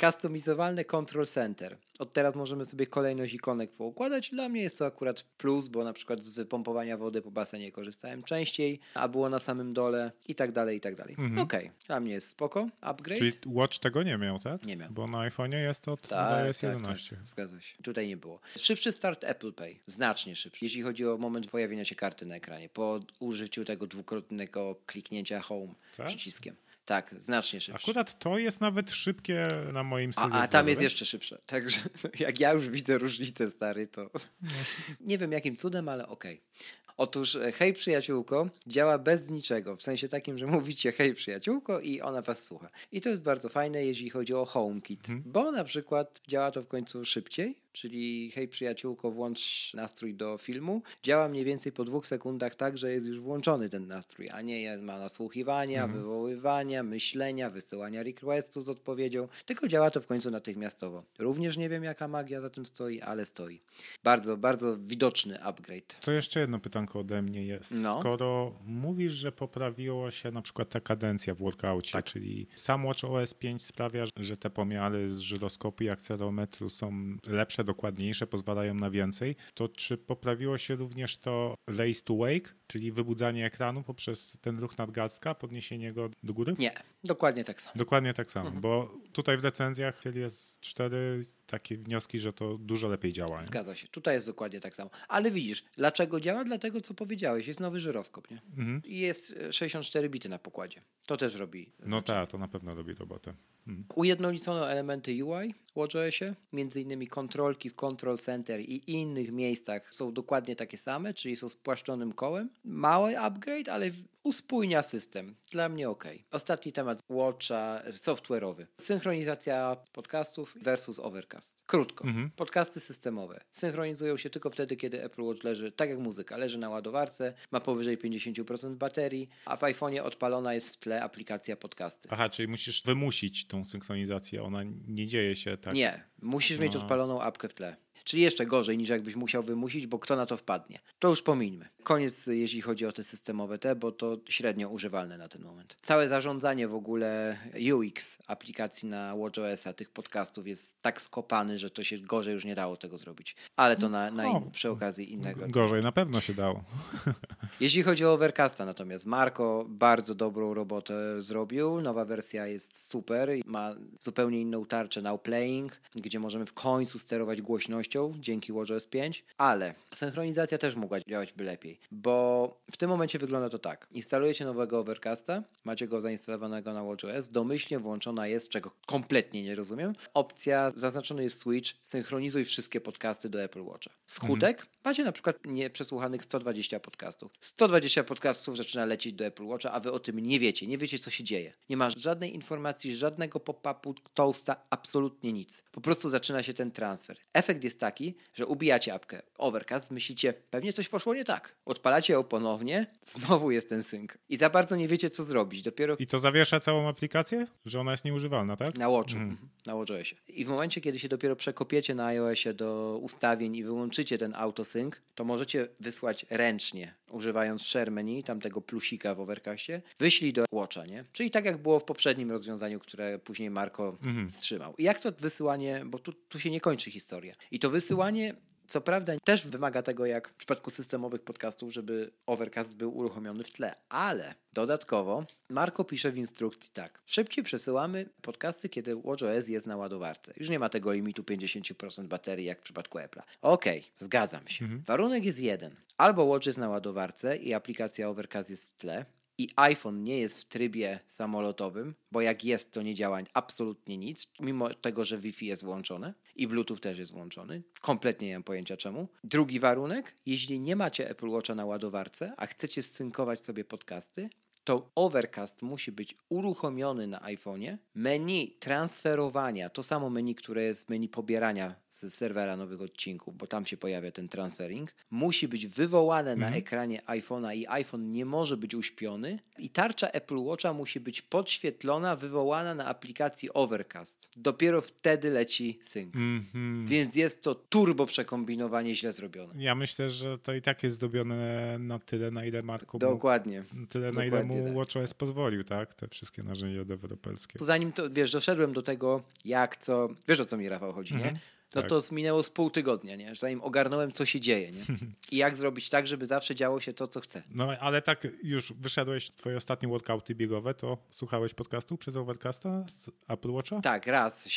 customizowalny Control Center. Od teraz możemy sobie kolejność ikonek poukładać. Dla mnie jest to akurat plus, bo na przykład z wypompowania wody po basenie korzystałem częściej, a było na samym dole i tak dalej. Mhm. Okej. Dla mnie jest spoko. Upgrade. Czyli Watch tego nie miał, tak? Nie miał. Bo na iPhone'ie jest od iOS 11. Tak. Zgadza się. Tutaj nie było. Szybszy start Apple Pay. Znacznie szybszy. Jeśli chodzi o moment pojawienia się karty na ekranie. Po użyciu tego dwukrotnego kliknięcia Home przyciskiem. Tak, znacznie szybsze. Akurat to jest nawet szybkie na moim serwisie. A tam jest jeszcze szybsze. Także jak ja już widzę różnicę, stary, to nie wiem jakim cudem, ale okej. Otóż hej przyjaciółko działa bez niczego, w sensie takim, że mówicie hej przyjaciółko i ona was słucha. I to jest bardzo fajne, jeśli chodzi o HomeKit, bo na przykład działa to w końcu szybciej, czyli hej przyjaciółko włącz nastrój do filmu. Działa mniej więcej po 2 sekundach tak, że jest już włączony ten nastrój, a nie ma nasłuchiwania, wywoływania, myślenia, wysyłania requestu z odpowiedzią, tylko działa to w końcu natychmiastowo. Również nie wiem jaka magia za tym stoi, ale stoi. Bardzo, bardzo widoczny upgrade. To jeszcze jedno pytanie ode mnie jest. No. Skoro mówisz, że poprawiła się na przykład ta kadencja w workoucie, tak, czyli sam WatchOS 5 sprawia, że te pomiary z żyroskopu i akcelerometru są lepsze, dokładniejsze, pozwalają na więcej, to czy poprawiło się również to raise to wake, czyli wybudzanie ekranu poprzez ten ruch nadgarstka, podniesienie go do góry? Nie, dokładnie tak samo. Bo tutaj w recenzjach jest 4 takie wnioski, że to dużo lepiej działa. Nie? Zgadza się, tutaj jest dokładnie tak samo. Ale widzisz, dlaczego działa? Dlatego, co powiedziałeś, jest nowy żyroskop, nie? I jest 64 bity na pokładzie. To też robi. No tak, to na pewno robi robotę. Ujednolicono elementy UI w WatchOS-ie, między innymi kontrolki w Control Center i innych miejscach są dokładnie takie same, czyli są spłaszczonym kołem. mały upgrade, ale uspójnia system. Dla mnie ok. Ostatni temat Watcha software'owy. Synchronizacja podcastów versus Overcast. Krótko. Podcasty systemowe synchronizują się tylko wtedy, kiedy Apple Watch leży, tak jak muzyka, leży na ładowarce, ma powyżej 50% baterii, a w iPhone'ie odpalona jest w tle aplikacja podcasty. Aha, czyli musisz wymusić tą synchronizację. Ona nie dzieje się tak. Nie. Musisz mieć odpaloną apkę w tle. Czyli jeszcze gorzej niż jakbyś musiał wymusić, bo kto na to wpadnie. To już pomińmy. Koniec, jeśli chodzi o te systemowe te, bo to średnio używalne na ten moment. Całe zarządzanie w ogóle UX aplikacji na WatchOS-a, tych podcastów jest tak skopany, że to się gorzej już nie dało tego zrobić. Ale to przy okazji innego. Gorzej na pewno się dało. Jeśli chodzi o Overcasta natomiast, Marco bardzo dobrą robotę zrobił. Nowa wersja jest super. Ma zupełnie inną tarczę Now Playing, gdzie możemy w końcu sterować głośnością dzięki WatchOS 5, ale synchronizacja też mogła działać by lepiej, bo w tym momencie wygląda to tak. Instalujecie nowego Overcasta, macie go zainstalowanego na WatchOS, domyślnie włączona jest, czego kompletnie nie rozumiem, opcja, zaznaczony jest switch, synchronizuj wszystkie podcasty do Apple Watcha. Skutek? Macie na przykład nieprzesłuchanych 120 podcastów. 120 podcastów zaczyna lecieć do Apple Watcha, a wy o tym nie wiecie. Nie wiecie, co się dzieje. Nie ma żadnej informacji, żadnego pop-upu, toasta, absolutnie nic. Po prostu zaczyna się ten transfer. Efekt jest taki, że ubijacie apkę Overcast, myślicie, pewnie coś poszło nie tak. Odpalacie ją ponownie, znowu jest ten sync. I za bardzo nie wiecie, co zrobić. Dopiero... I to zawiesza całą aplikację? Że ona jest nieużywalna, tak? Na Watchu. Na WatchOSie. I w momencie, kiedy się dopiero przekopiecie na iOSie do ustawień i wyłączycie ten autosync, to możecie wysłać ręcznie, używając share menu, tamtego plusika w Overcastie, wyślij do Watcha, nie? Czyli tak jak było w poprzednim rozwiązaniu, które później Marco wstrzymał. I jak to wysyłanie, bo tu się nie kończy historia. I to wysyłanie, co prawda, też wymaga tego, jak w przypadku systemowych podcastów, żeby Overcast był uruchomiony w tle, ale dodatkowo Marco pisze w instrukcji tak. Szybciej przesyłamy podcasty, kiedy WatchOS jest na ładowarce. Już nie ma tego limitu 50% baterii, jak w przypadku Apple'a. Okej, zgadzam się. Warunek jest jeden. Albo Watch jest na ładowarce i aplikacja Overcast jest w tle, i iPhone nie jest w trybie samolotowym, bo jak jest, to nie działa absolutnie nic, mimo tego, że Wi-Fi jest włączone i Bluetooth też jest włączony. Kompletnie nie mam pojęcia czemu. Drugi warunek, jeśli nie macie Apple Watcha na ładowarce, a chcecie zsynkować sobie podcasty, to Overcast musi być uruchomiony na iPhone'ie. Menu transferowania, to samo menu, które jest menu pobierania z serwera nowych odcinków, bo tam się pojawia ten transferring, musi być wywołane na ekranie iPhone'a i iPhone nie może być uśpiony i tarcza Apple Watcha musi być podświetlona, wywołana na aplikacji Overcast. Dopiero wtedy leci sync. Więc jest to turbo przekombinowanie źle zrobione. Ja myślę, że to i tak jest zrobione na tyle, na ile Marku... Dokładnie. Na tyle, na ile mu WatchOS pozwolił, tak? Te wszystkie narzędzia deweloperskie. To zanim to, wiesz, doszedłem do tego, jak co... Wiesz, o co mi, Rafał, chodzi, nie? No tak. To minęło z pół tygodnia, nie? Zanim ogarnąłem, co się dzieje, nie? I jak zrobić tak, żeby zawsze działo się to, co chcę. No ale tak już wyszedłeś, twoje ostatnie workouty biegowe, to słuchałeś podcastu przez Overcasta z Apple Watcha? Tak,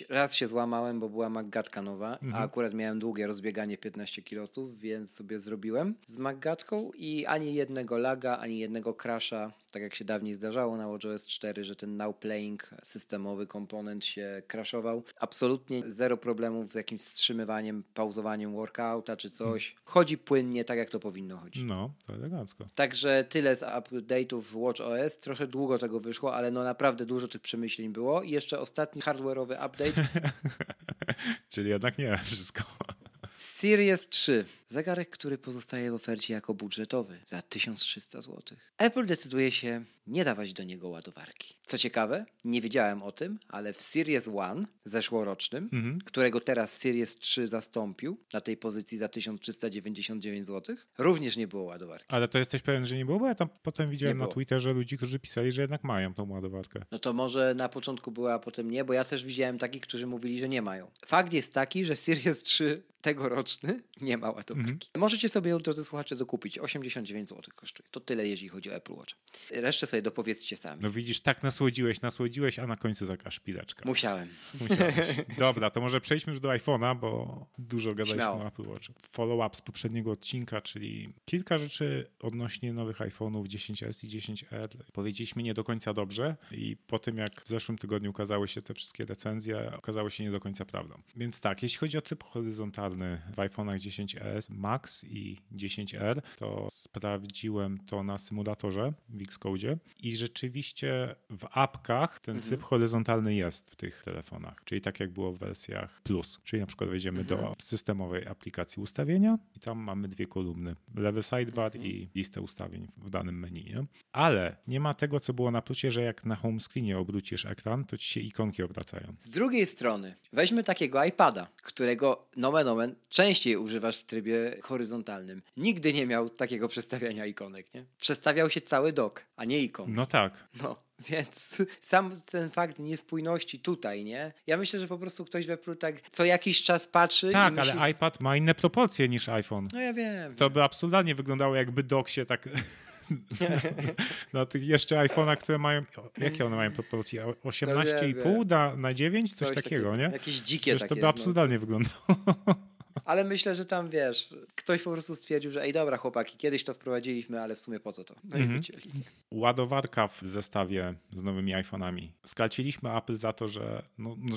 raz się złamałem, bo była MacGatka nowa, a akurat miałem długie rozbieganie 15 kilosów, więc sobie zrobiłem z MacGatką i ani jednego laga, ani jednego crasha, tak jak się dawniej zdarzało na WatchOS 4, że ten Now Playing, systemowy komponent się crashował. Absolutnie zero problemów z jakimś wstrzymywaniem, pauzowaniem workouta czy coś. Chodzi płynnie, tak jak to powinno chodzić. No, to elegancko. Także tyle z update'ów WatchOS. Trochę długo tego wyszło, ale no naprawdę dużo tych przemyśleń było. I jeszcze ostatni hardware'owy update. Czyli jednak nie wszystko. Series 3. Zegarek, który pozostaje w ofercie jako budżetowy za 1300 zł. Apple decyduje się nie dawać do niego ładowarki. Co ciekawe, nie wiedziałem o tym, ale w Series 1 zeszłorocznym, którego teraz Series 3 zastąpił na tej pozycji za 1399 zł, również nie było ładowarki. Ale to jesteś pewien, że nie było? Bo ja tam potem widziałem na Twitterze ludzi, którzy pisali, że jednak mają tą ładowarkę. No to może na początku była, a potem nie, bo ja też widziałem takich, którzy mówili, że nie mają. Fakt jest taki, że Series 3 tegoroczny nie ma ładowarki. Możecie sobie, drodzy słuchacze, dokupić. 89 zł kosztuje. To tyle, jeśli chodzi o Apple Watch. Resztę sobie sobie dopowiedzcie sami. No widzisz, tak nasłodziłeś, a na końcu taka szpileczka. Musiałem. Dobra, to może przejdźmy już do iPhone'a, bo dużo gadaliśmy o Apple Watch. Follow-up z poprzedniego odcinka, czyli kilka rzeczy odnośnie nowych iPhone'ów 10S i 10R. Powiedzieliśmy nie do końca dobrze i po tym, jak w zeszłym tygodniu ukazały się te wszystkie recenzje, okazało się nie do końca prawdą. Więc tak, jeśli chodzi o typ horyzontalny w iPhone'ach 10S Max i 10R, to sprawdziłem to na symulatorze w Xcode i rzeczywiście w apkach ten typ horyzontalny jest w tych telefonach, czyli tak jak było w wersjach Plus, czyli na przykład wejdziemy do systemowej aplikacji ustawienia i tam mamy dwie kolumny, lewy sidebar i listę ustawień w danym menu, nie? Ale nie ma tego, co było na Plusie, że jak na home screenie obrócisz ekran, to ci się ikonki obracają. Z drugiej strony weźmy takiego iPada, którego nomen omen częściej używasz w trybie horyzontalnym. Nigdy nie miał takiego przestawiania ikonek, nie? Przestawiał się cały dok, a nie ikon. No tak. Więc sam ten fakt niespójności tutaj, nie? Ja myślę, że po prostu ktoś we Apple tak co jakiś czas patrzy. Tak, i myśli... ale iPad ma inne proporcje niż iPhone. No ja wiem. To by absurdalnie wyglądało, jakby dok się tak... na tych jeszcze iPhone'ach, które mają... Jakie one mają proporcje? 18,5 na 9? Coś takiego, nie? Jakieś dzikie. Przecież takie. To by absurdalnie wyglądało. Ale myślę, że tam, wiesz, ktoś po prostu stwierdził, że ej, dobra chłopaki, kiedyś to wprowadziliśmy, ale w sumie po co to? No i wycięli. Ładowarka w zestawie z nowymi iPhone'ami. Skarciliśmy Apple za to, że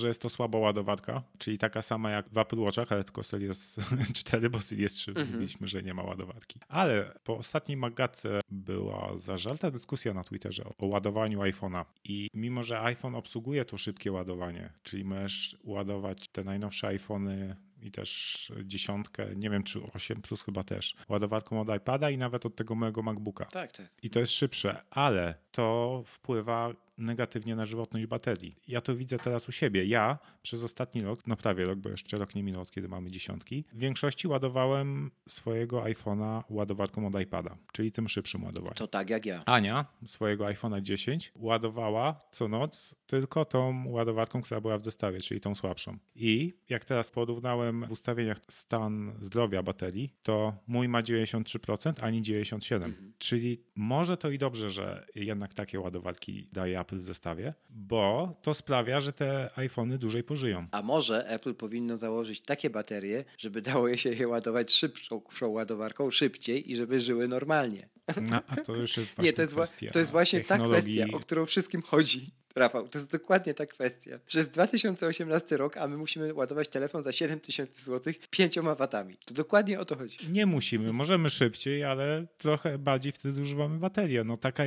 jest to słaba ładowarka, czyli taka sama jak w Apple Watchach, ale tylko Series 4, bo Series 3 mówiliśmy, że nie ma ładowarki. Ale po ostatniej magatce była zażarta dyskusja na Twitterze o ładowaniu iPhone'a i mimo, że iPhone obsługuje to szybkie ładowanie, czyli możesz ładować te najnowsze iPhone'y i też 10, nie wiem, czy 8 Plus chyba też, ładowarką od iPada i nawet od tego mojego MacBooka. Tak. I to jest szybsze, ale to wpływa negatywnie na żywotność baterii. Ja to widzę teraz u siebie. Ja przez ostatni rok, no prawie rok, bo jeszcze rok nie minął od kiedy mamy 10, w większości ładowałem swojego iPhone'a ładowarką od iPada, czyli tym szybszym ładowaniem. To tak jak ja. Ania swojego iPhone'a 10 ładowała co noc tylko tą ładowarką, która była w zestawie, czyli tą słabszą. I jak teraz porównałem w ustawieniach stan zdrowia baterii, to mój ma 93%, ani 97%. Czyli może to i dobrze, że jednak takie ładowarki daje Apple w zestawie, bo to sprawia, że te iPhony dłużej pożyją. A może Apple powinno założyć takie baterie, żeby dało się je ładować szybszą ładowarką szybciej i żeby żyły normalnie. No, a to już jest właśnie kwestia. To jest właśnie technologii. Ta kwestia, o którą wszystkim chodzi. Rafał, to jest dokładnie ta kwestia, że jest 2018 rok, a my musimy ładować telefon za 7 000 zł 5 watami. To dokładnie o to chodzi. Nie musimy, możemy szybciej, ale trochę bardziej wtedy zużywamy baterię. No taka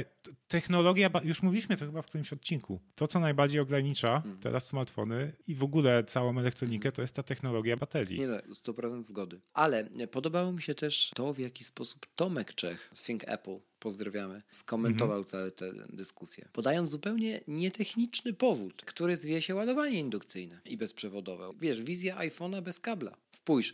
technologia, już mówiliśmy to chyba w którymś odcinku, to co najbardziej ogranicza teraz smartfony i w ogóle całą elektronikę, to jest ta technologia baterii. Nie, 100% zgody. Ale podobało mi się też to, w jaki sposób Tomek Czech z Think Apple, pozdrawiamy, skomentował całą tę dyskusję, podając zupełnie nietechniczny powód, który zwie się ładowanie indukcyjne i bezprzewodowe. Wiesz, wizja iPhone'a bez kabla. Spójrz,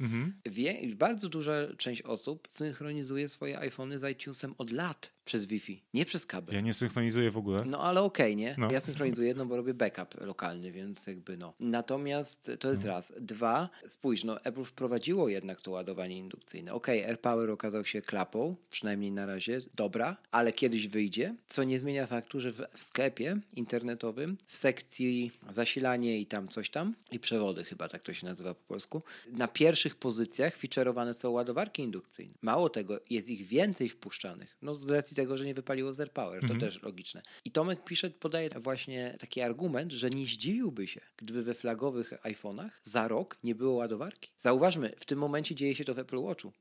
bardzo duża część osób synchronizuje swoje iPhony z iTunesem od lat przez Wi-Fi, nie przez kabel. Ja nie synchronizuję w ogóle. No ale okej, nie? No. Ja synchronizuję, bo robię backup lokalny, więc jakby no. Natomiast to jest raz. Dwa, spójrz, Apple wprowadziło jednak to ładowanie indukcyjne. Okej, AirPower okazał się klapą, przynajmniej na razie, dobra, ale kiedyś wyjdzie, co nie zmienia faktu, że w sklepie internetowym, w sekcji zasilanie i tam coś tam, i przewody chyba, tak to się nazywa po polsku, na pierwszych pozycjach featureowane są ładowarki indukcyjne. Mało tego, jest ich więcej wpuszczanych. No z racji tego, że nie wypaliło z AirPower. To też logiczne. I Tomek pisze, podaje właśnie taki argument, że nie zdziwiłby się, gdyby we flagowych iPhone'ach za rok nie było ładowarki. Zauważmy, w tym momencie dzieje się to w Apple Watchu.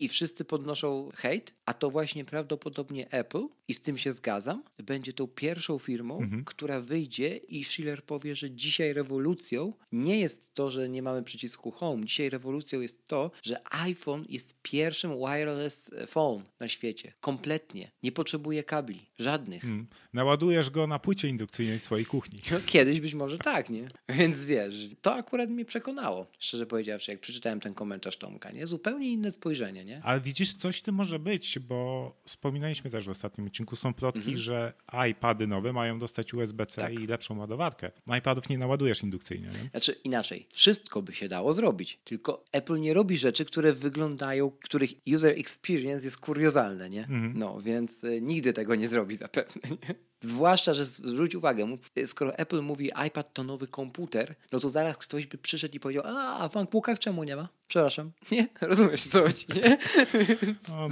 I wszyscy podnoszą hejt, a to właśnie prawdopodobnie Apple, i z tym się zgadzam, będzie tą pierwszą firmą, która wyjdzie i Schiller powie, że dzisiaj rewolucją nie jest to, że nie mamy przycisku Home. Dzisiaj rewolucją jest to, że iPhone jest pierwszym wireless phone na świecie. Kompletnie. Nie potrzebuje kabli. Żadnych. Naładujesz go na płycie indukcyjnej swojej kuchni. No, kiedyś być może tak, nie? Więc wiesz, to akurat mnie przekonało, szczerze powiedziawszy, jak przeczytałem ten komentarz Tomka, nie? Zupełnie inne spojrzenie, nie? Ale widzisz, coś w tym może być, bo wspominaliśmy też w ostatnim odcinku, są plotki, że iPady nowe mają dostać USB-C i lepszą ładowarkę. iPadów nie naładujesz indukcyjnie, nie? Znaczy inaczej, wszystko by się dało zrobić, tylko Apple nie robi rzeczy, które wyglądają, których user experience jest kuriozalne, nie? No, więc więc nigdy tego nie zrobi zapewne. Nie? Zwłaszcza, że zwróć uwagę, skoro Apple mówi iPad to nowy komputer, no to zaraz ktoś by przyszedł i powiedział, a w MacBookach czemu nie ma? Przepraszam. Nie? Rozumiesz, co chodzi, nie?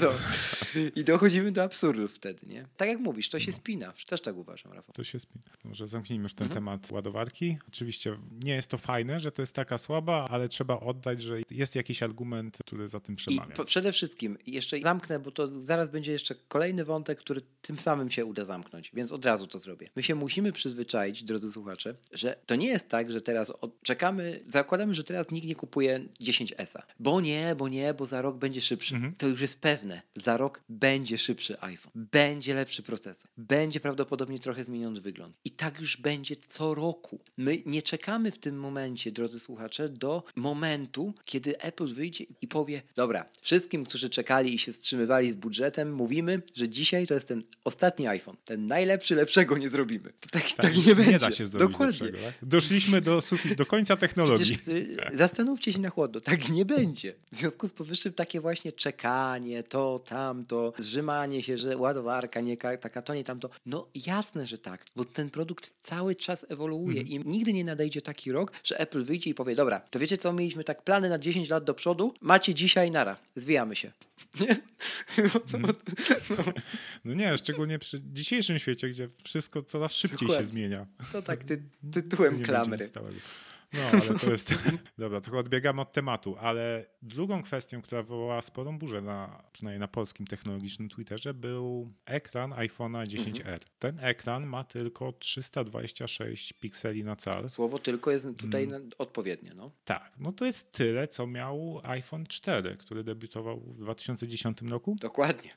No. I dochodzimy do absurdów wtedy, nie? Tak jak mówisz, to się spina. Też tak uważam, Rafał. To się spina. Może zamknijmy już ten temat ładowarki. Oczywiście nie jest to fajne, że to jest taka słaba, ale trzeba oddać, że jest jakiś argument, który za tym przemawia. I przede wszystkim, jeszcze zamknę, bo to zaraz będzie jeszcze kolejny wątek, który tym samym się uda zamknąć, więc od razu to zrobię. My się musimy przyzwyczaić, drodzy słuchacze, że to nie jest tak, że teraz czekamy, zakładamy, że teraz nikt nie kupuje 10S-a. Bo za rok będzie szybszy. To już jest pewne. Za rok będzie szybszy iPhone. Będzie lepszy procesor. Będzie prawdopodobnie trochę zmieniony wygląd. I tak już będzie co roku. My nie czekamy w tym momencie, drodzy słuchacze, do momentu, kiedy Apple wyjdzie i powie, dobra, wszystkim, którzy czekali i się wstrzymywali z budżetem, mówimy, że dzisiaj to jest ten ostatni iPhone. Ten najlepszy, lepszego nie zrobimy. To tak nie będzie. Nie da się zrobić lepszego, tak? Doszliśmy do końca technologii. Przecież, zastanówcie się na chłodno. Tak nie będzie. W związku z powyższym takie właśnie czekanie, to, tamto, zrzymanie się, że ładowarka nie taka, to nie tamto. No jasne, że tak, bo ten produkt cały czas ewoluuje i nigdy nie nadejdzie taki rok, że Apple wyjdzie i powie, dobra, to wiecie co, mieliśmy tak plany na 10 lat do przodu, macie dzisiaj, nara, zwijamy się. Nie? No nie, szczególnie przy dzisiejszym świecie, gdzie wszystko coraz szybciej się zmienia. To tak tytułem klamry. No, ale to jest... Dobra, trochę odbiegam od tematu, ale drugą kwestią, która wywołała sporą burzę, przynajmniej na polskim technologicznym Twitterze, był ekran iPhone'a 10R. Ten ekran ma tylko 326 pikseli na cal. Słowo tylko jest tutaj odpowiednie, no. Tak, no to jest tyle, co miał iPhone 4, który debiutował w 2010 roku. Dokładnie.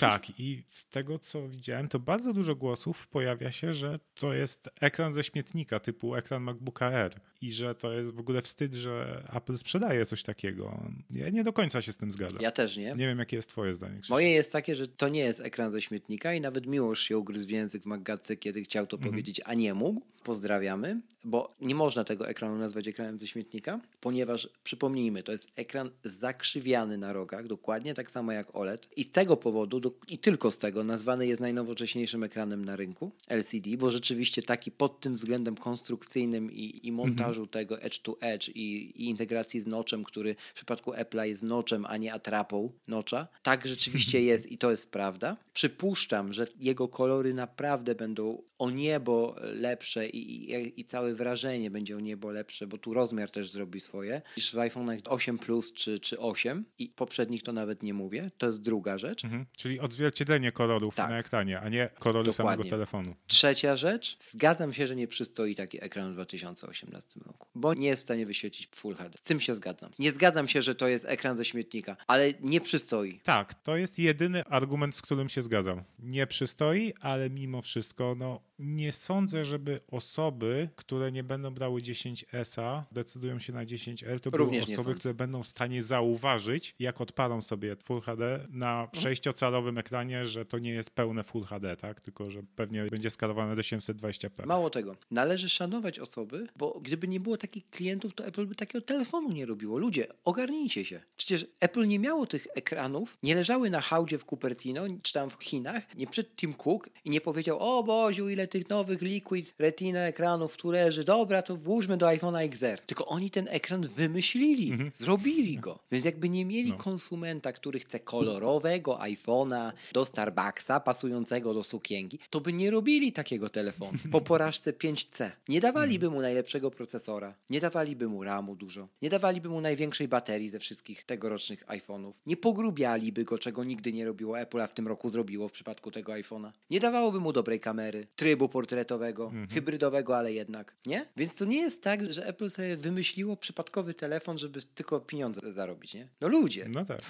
Tak, i z tego, co widziałem, to bardzo dużo głosów pojawia się, że to jest ekran ze śmietnika, typu ekran MacBooka Air. I że to jest w ogóle wstyd, że Apple sprzedaje coś takiego. Ja nie do końca się z tym zgadzam. Ja też nie. Nie wiem, jakie jest twoje zdanie, Krzysztof. Moje jest takie, że to nie jest ekran ze śmietnika i nawet Miłosz się ugryzł w język w Maggatce, kiedy chciał to powiedzieć, a nie mógł. Pozdrawiamy, bo nie można tego ekranu nazwać ekranem ze śmietnika, ponieważ, przypomnijmy, to jest ekran zakrzywiany na rogach, dokładnie tak samo jak OLED. I z tego powodu, i tylko z tego, nazwany jest najnowocześniejszym ekranem na rynku, LCD, bo rzeczywiście taki pod tym względem konstrukcyjnym i montażowym, tego edge to edge i integracji z notchem, który w przypadku Apple'a jest notchem, a nie atrapą notcha. Tak rzeczywiście jest i to jest prawda. Przypuszczam, że jego kolory naprawdę będą o niebo lepsze i całe wrażenie będzie o niebo lepsze, bo tu rozmiar też zrobi swoje. Niż w iPhone 8 Plus czy 8 i poprzednich to nawet nie mówię. To jest druga rzecz. Czyli odzwierciedlenie kolorów na ekranie, a nie kolory samego telefonu. Trzecia rzecz. Zgadzam się, że nie przystoi taki ekran w 2018 roku, bo nie jest w stanie wyświetlić Full HD. Z tym się zgadzam. Nie zgadzam się, że to jest ekran ze śmietnika, ale nie przystoi. Tak, to jest jedyny argument, z którym się zgadzam. Nie przystoi, ale mimo wszystko, nie sądzę, żeby osoby, które nie będą brały 10S-a, decydują się na 10R, to również były osoby, które będą w stanie zauważyć, jak odparą sobie Full HD na 6-calowym ekranie, że to nie jest pełne Full HD, tak? Tylko, że pewnie będzie skalowane do 720p. Mało tego. Należy szanować osoby, bo gdyby nie było takich klientów, to Apple by takiego telefonu nie robiło. Ludzie, ogarnijcie się. Przecież Apple nie miało tych ekranów, nie leżały na hałdzie w Cupertino, czy tam w Chinach, nie przed Tim Cook i nie powiedział, o Boziu, ile tych nowych Liquid Retina ekranów tu leży, dobra, to włóżmy do iPhone'a XR. Tylko oni ten ekran wymyślili, zrobili go. Więc jakby nie mieli konsumenta, który chce kolorowego iPhone'a do Starbucksa, pasującego do sukienki, to by nie robili takiego telefonu. Po porażce 5C. Nie dawaliby mu najlepszego procesora, nie dawaliby mu ramu dużo, nie dawaliby mu największej baterii ze wszystkich tegorocznych iPhone'ów, nie pogrubialiby go, czego nigdy nie robiło Apple, a w tym roku zrobiło w przypadku tego iPhone'a. Nie dawałoby mu dobrej kamery, trybu portretowego, hybrydowego, ale jednak, nie? Więc to nie jest tak, że Apple sobie wymyśliło przypadkowy telefon, żeby tylko pieniądze zarobić, nie? No ludzie. No tak.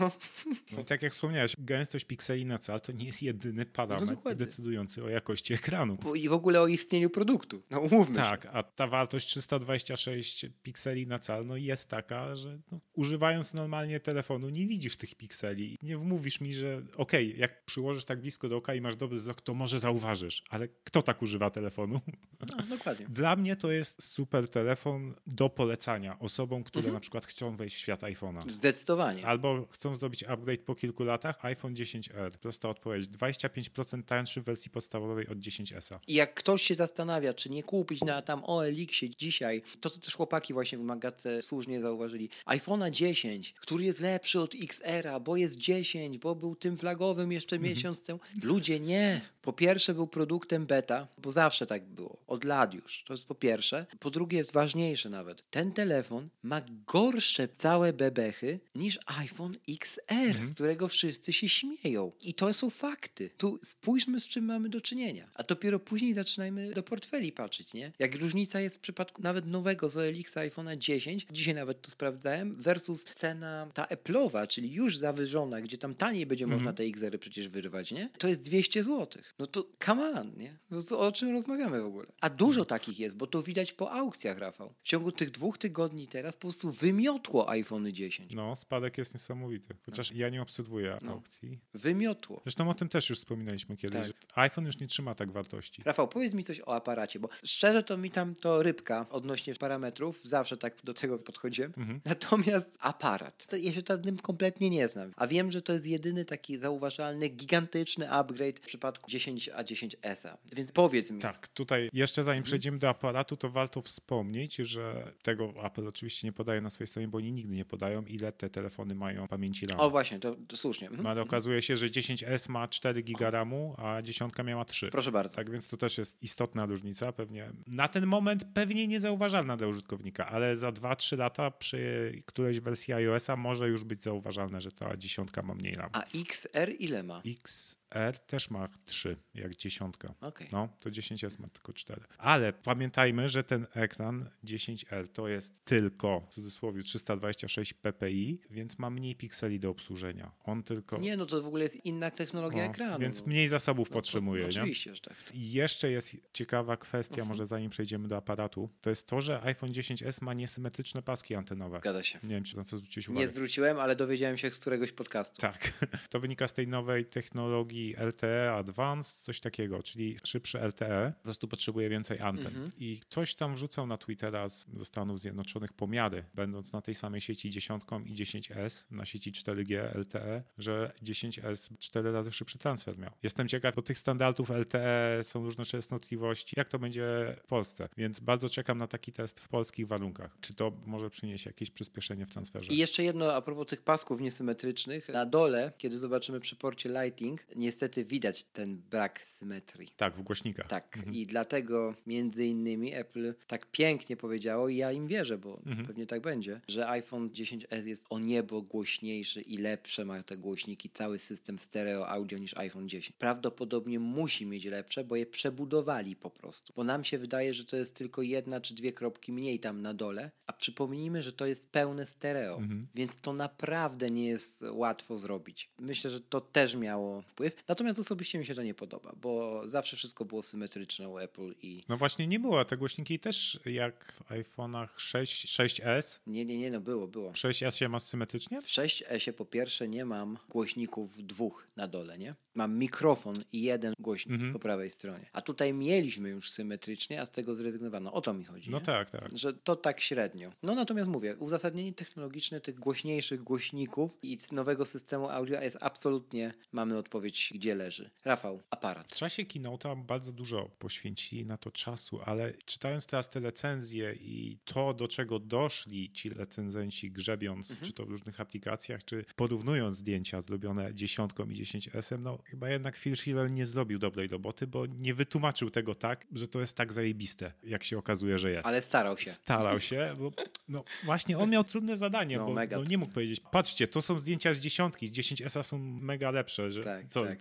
No tak jak wspomniałeś, gęstość pikseli na cal to nie jest jedyny parametr decydujący o jakości ekranu. I w ogóle o istnieniu produktu. No umówmy się. A ta wartość 326 pikseli na cal jest taka, że używając normalnie telefonu nie widzisz tych pikseli. Nie mówisz mi, że okej, jak przyłożysz tak blisko do oka i masz dobry wzrok, to może zauważysz, ale kto tak tak używa telefonu. No, dokładnie. Dla mnie to jest super telefon do polecania osobom, które na przykład chcą wejść w świat iPhone'a. Zdecydowanie. Albo chcą zrobić upgrade po kilku latach. iPhone XR. Prosta odpowiedź. 25% tańszy w wersji podstawowej od 10S. I jak ktoś się zastanawia, czy nie kupić na tam OLX-ie dzisiaj, to co też chłopaki właśnie w Magatce słusznie zauważyli, iPhone'a 10, który jest lepszy od XR-a, bo jest 10, bo był tym flagowym jeszcze miesiąc temu. Ludzie nie. Po pierwsze był produktem beta, bo zawsze tak było. Od lat już. To jest po pierwsze. Po drugie, ważniejsze nawet. Ten telefon ma gorsze całe bebechy niż iPhone XR, którego wszyscy się śmieją. I to są fakty. Tu spójrzmy, z czym mamy do czynienia. A dopiero później zaczynajmy do portfeli patrzeć, nie? Jak różnica jest w przypadku nawet nowego z OLX iPhone'a 10, dzisiaj nawet to sprawdzałem, versus cena ta Apple'owa, czyli już zawyżona, gdzie tam taniej będzie można te XR-y przecież wyrwać, nie? To jest 200 zł. No to come on, nie? No o czym rozmawiamy w ogóle? A dużo takich jest, bo to widać po aukcjach, Rafał. W ciągu tych 2 tygodni teraz po prostu wymiotło iPhone 10. No, spadek jest niesamowity. Chociaż ja nie obserwuję aukcji. Wymiotło. Zresztą o tym też już wspominaliśmy kiedyś. Tak. iPhone już nie trzyma tak wartości. Rafał, powiedz mi coś o aparacie, bo szczerze to mi tam to rybka odnośnie parametrów. Zawsze tak do tego podchodziłem. Natomiast aparat. To ja się nad tym kompletnie nie znam. A wiem, że to jest jedyny taki zauważalny, gigantyczny upgrade w przypadku 10 a 10S. Więc powiedz mi. Tak, tutaj jeszcze zanim przejdziemy do aparatu, to warto wspomnieć, że tego Apple oczywiście nie podaje na swojej stronie, bo oni nigdy nie podają, ile te telefony mają pamięci RAM. O właśnie, to słusznie. Ale okazuje się, że 10S ma 4 giga RAMu, a 10 miała 3. Proszę bardzo. Tak więc to też jest istotna różnica, pewnie na ten moment pewnie niezauważalna dla użytkownika, ale za 2-3 lata przy którejś wersji iOS-a może już być zauważalne, że ta 10 ma mniej RAM. A XR ile ma? XR też ma 3, jak 10. Okay. No, to 10S ma tylko 4. Ale pamiętajmy, że ten ekran 10R to jest tylko, w cudzysłowie, 326 ppi, więc ma mniej pikseli do obsłużenia. On tylko... Nie, no to w ogóle jest inna technologia ekranu. Więc mniej zasobów potrzebuje, nie? Oczywiście, że tak. I jeszcze jest ciekawa kwestia, może zanim przejdziemy do aparatu, to jest to, że iPhone XS ma niesymetryczne paski antenowe. Zgadza się. Nie wiem, czy na co zwróciłeś uwagę. Nie zwróciłem, ale dowiedziałem się z któregoś podcastu. Tak. To wynika z tej nowej technologii LTE Advanced, coś takiego, czyli szybszy LTE, po prostu potrzebuje więcej anten. I ktoś tam wrzucał na Twittera ze Stanów Zjednoczonych pomiary, będąc na tej samej sieci 10 i 10S, na sieci 4G LTE, że 10S 4 razy szybszy transfer miał. Jestem ciekaw, bo tych standardów LTE są różne częstotliwości, jak to będzie w Polsce, więc bardzo czekam na taki test w polskich warunkach. Czy to może przyniesie jakieś przyspieszenie w transferze? I jeszcze jedno a propos tych pasków niesymetrycznych. Na dole, kiedy zobaczymy przy porcie Lighting, niestety widać ten brak symetrii. Tak, w głośnikach. Tak, i dlatego między innymi Apple tak pięknie powiedziało i ja im wierzę, bo pewnie tak będzie, że iPhone XS jest o niebo głośniejszy i lepsze ma te głośniki, cały system stereo audio niż iPhone 10. Prawdopodobnie musi mieć lepsze, bo je przebudowali po prostu, bo nam się wydaje, że to jest tylko 1 czy 2 kropki mniej tam na dole, a przypomnijmy, że to jest pełne stereo, więc to naprawdę nie jest łatwo zrobić. Myślę, że to też miało wpływ, natomiast osobiście mi się to nie podoba, bo zawsze wszystko było symetryczne u Apple i... No właśnie nie było, a te głośniki też jak w iPhone'ach 6, 6S? Nie, no było. W 6S masz symetrycznie? W 6S po pierwsze nie mam głośników 2 na dole, nie? Mam mikrofon i 1 głośnik po prawej stronie. A tutaj mieliśmy już symetrycznie, a z tego zrezygnowano. O to mi chodzi. No nie? Tak. Że to tak średnio. No natomiast mówię, uzasadnienie technologiczne tych głośniejszych głośników i nowego systemu audio jest absolutnie, mamy odpowiedź, gdzie leży. Rafał, aparat. W czasie keynote'a bardzo dużo poświęcili na to czasu, ale czytając teraz te recenzje i to, do czego doszli ci recenzenci grzebiąc, czy to w różnych aplikacjach, czy porównując zdjęcia zrobione 10 i 10S, no chyba jednak Phil Schiller nie zrobił dobrej roboty, bo nie wytłumaczył tego tak, że to jest tak zajebiste, jak się okazuje, że jest. Ale starał się. Starał się, bo no właśnie on miał trudne zadanie, no, bo no, nie mógł powiedzieć, patrzcie, to są zdjęcia z 10, z 10S są mega lepsze, że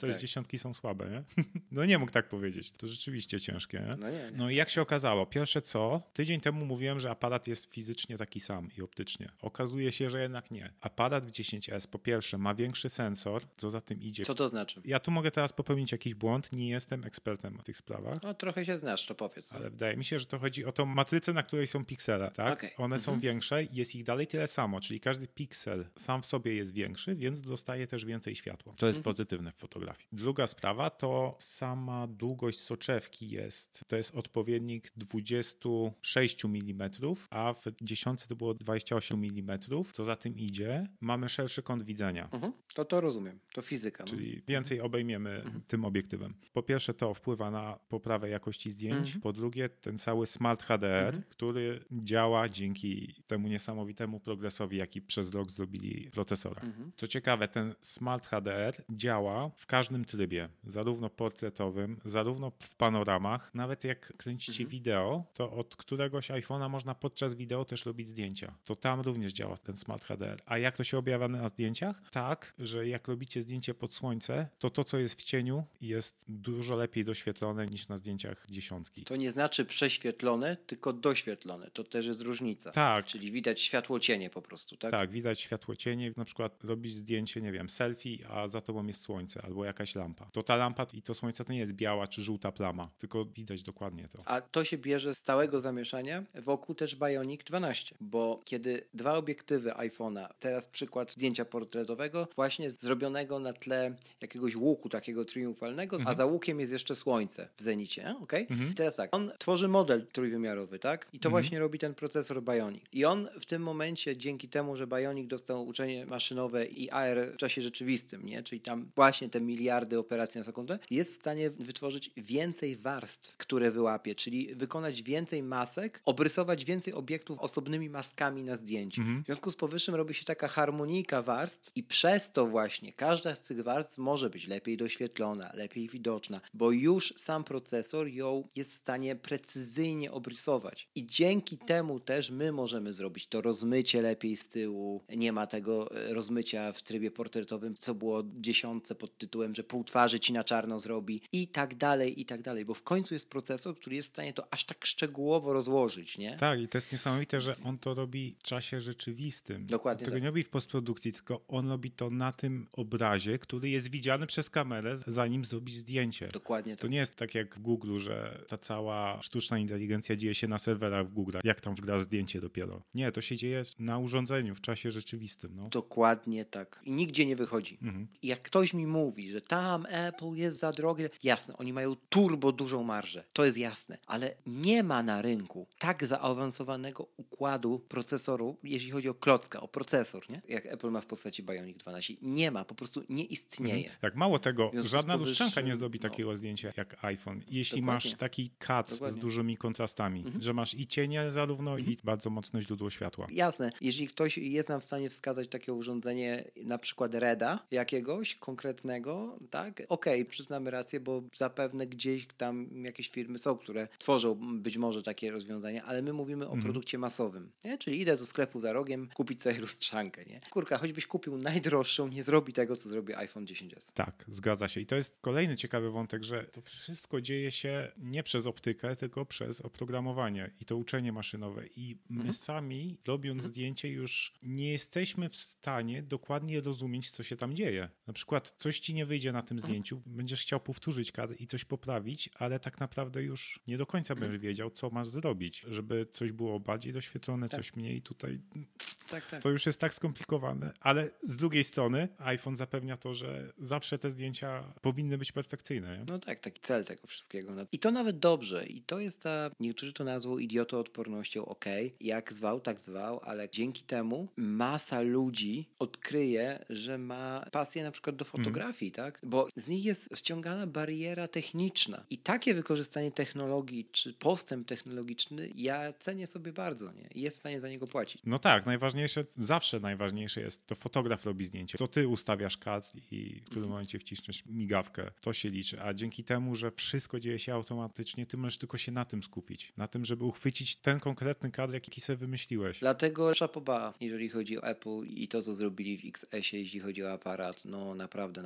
z 10 są słabe, nie? No nie mógł tak powiedzieć, to rzeczywiście ciężkie, nie? No nie. No i jak się okazało, pierwsze co, tydzień temu mówiłem, że aparat jest fizycznie taki sam i optycznie. Okazuje się, że jednak nie. Aparat w 10S po pierwsze ma większy sensor, co za tym idzie. Co to znaczy? Ja tu mogę teraz popełnić jakiś błąd, nie jestem ekspertem w tych sprawach. No trochę się znasz, to powiedz. Ale wydaje mi się, że to chodzi o tą matrycę, na której są piksele, tak? Okay. One są większe, jest ich dalej tyle samo, czyli każdy piksel sam w sobie jest większy, więc dostaje też więcej światła. To jest pozytywne w fotografii. fotografii. Druga sprawa to sama długość soczewki jest. To jest odpowiednik 26 mm, a w dziesiątce to było 28 mm. Co za tym idzie, mamy szerszy kąt widzenia. To rozumiem. To fizyka. Czyli więcej obejmiemy tym obiektywem. Po pierwsze to wpływa na poprawę jakości zdjęć. Po drugie ten cały Smart HDR, który działa dzięki temu niesamowitemu progresowi, jaki przez rok zrobili procesora. Co ciekawe, ten Smart HDR działa w każdym trybie, zarówno portretowym, zarówno w panoramach. Nawet jak kręcicie wideo, to od któregoś iPhone'a można podczas wideo też robić zdjęcia. To tam również działa ten Smart HDR. A jak to się objawia na zdjęciach? Tak, że jak robicie zdjęcie pod słońce, to to, co jest w cieniu, jest dużo lepiej doświetlone niż na zdjęciach dziesiątki. To nie znaczy prześwietlone, tylko doświetlone. To też jest różnica. Tak. Czyli widać światło cienie po prostu, tak? Tak, widać światło cienie. Na przykład robisz zdjęcie, nie wiem, selfie, a za tobą jest słońce albo jakaś lampa. To ta lampa i to słońce to nie jest biała czy żółta plama, tylko widać dokładnie to. A to się bierze z całego zamieszania wokół też Bionic 12, bo kiedy dwa obiektywy iPhone'a, teraz przykład zdjęcia portretowego, właśnie zrobionego na tle jakiegoś łuku takiego triumfalnego, a za łukiem jest jeszcze słońce w zenicie, okej? Teraz tak, on tworzy model trójwymiarowy, tak? I to właśnie robi ten procesor Bionic. I on w tym momencie, dzięki temu, że Bionic dostał uczenie maszynowe i AR w czasie rzeczywistym, nie? Czyli tam właśnie te miliardy operacji na sekundę, jest w stanie wytworzyć więcej warstw, które wyłapie, czyli wykonać więcej masek, obrysować więcej obiektów osobnymi maskami na zdjęciu. W związku z powyższym robi się taka harmonika warstw i przez to właśnie każda z tych warstw może być lepiej doświetlona, lepiej widoczna, bo już sam procesor ją jest w stanie precyzyjnie obrysować. I dzięki temu też my możemy zrobić to rozmycie lepiej z tyłu. Nie ma tego rozmycia w trybie portretowym, co było w dziesiątce pod tytułem, że pół twarzy ci na czarno zrobi i tak dalej, bo w końcu jest procesor, który jest w stanie to aż tak szczegółowo rozłożyć, nie? Tak, i to jest niesamowite, że on to robi w czasie rzeczywistym. Dokładnie. Tego tak. Nie robi w postprodukcji, tylko on robi to na tym obrazie, który jest widziany przez kamerę, zanim zrobisz zdjęcie. Dokładnie. Tak. To nie jest tak jak w Google, że ta cała sztuczna inteligencja dzieje się na serwerach w Google, jak tam wgrasz zdjęcie dopiero. Nie, to się dzieje na urządzeniu, w czasie rzeczywistym. No. Dokładnie tak. I nigdzie nie wychodzi. I jak ktoś mi mówi, że tam Apple jest za drogie, jasne, oni mają turbo dużą marżę, to jest jasne, ale nie ma na rynku tak zaawansowanego układu procesoru, jeśli chodzi o klocka, o procesor, nie? Jak Apple ma w postaci Bionic 12. Nie ma, po prostu nie istnieje. Tak, mało tego, żadna lustrzanka nie zrobi takiego zdjęcia jak iPhone. Jeśli masz taki kadr z dużymi kontrastami, że masz i cienie zarówno i bardzo mocne źródło światła. Jasne, jeżeli ktoś jest nam w stanie wskazać takie urządzenie, na przykład Reda jakiegoś konkretnego, tak? Okej, przyznamy rację, bo zapewne gdzieś tam jakieś firmy są, które tworzą być może takie rozwiązania, ale my mówimy o produkcie masowym, nie? Czyli idę do sklepu za rogiem kupić sobie lustrzankę, nie? Kurka, choćbyś kupił najdroższą, nie zrobi tego, co zrobi iPhone XS. Tak, zgadza się. I to jest kolejny ciekawy wątek, że to wszystko dzieje się nie przez optykę, tylko przez oprogramowanie i to uczenie maszynowe. I my sami, robiąc zdjęcie, już nie jesteśmy w stanie dokładnie rozumieć, co się tam dzieje. Na przykład coś ci nie wyjdzie na tym zdjęciu, będziesz chciał powtórzyć kadr i coś poprawić, ale tak naprawdę już nie do końca będziesz wiedział, co masz zrobić, żeby coś było bardziej doświetlone, coś mniej tutaj. Tak. To już jest tak skomplikowane, ale z drugiej strony iPhone zapewnia to, że zawsze te zdjęcia powinny być perfekcyjne. Nie? No tak, taki cel tego wszystkiego. I to nawet dobrze. I to jest ta, niektórzy to nazwą idiotoodpornością, jak zwał, tak zwał, ale dzięki temu masa ludzi odkryje, że ma pasję na przykład do fotografii, tak? Bo z nich jest ściągana bariera techniczna. I takie wykorzystanie technologii, czy postęp technologiczny, ja cenię sobie bardzo, nie? Jest w stanie za niego płacić. No tak, najważniejsze jest, to fotograf robi zdjęcie. To ty ustawiasz kadr i w którym momencie wciśniesz migawkę. To się liczy. A dzięki temu, że wszystko dzieje się automatycznie, ty możesz tylko się na tym skupić. Na tym, żeby uchwycić ten konkretny kadr, jaki sobie wymyśliłeś. Dlatego szapoba, jeżeli chodzi o Apple i to, co zrobili w XS-ie, jeśli chodzi o aparat, no naprawdę.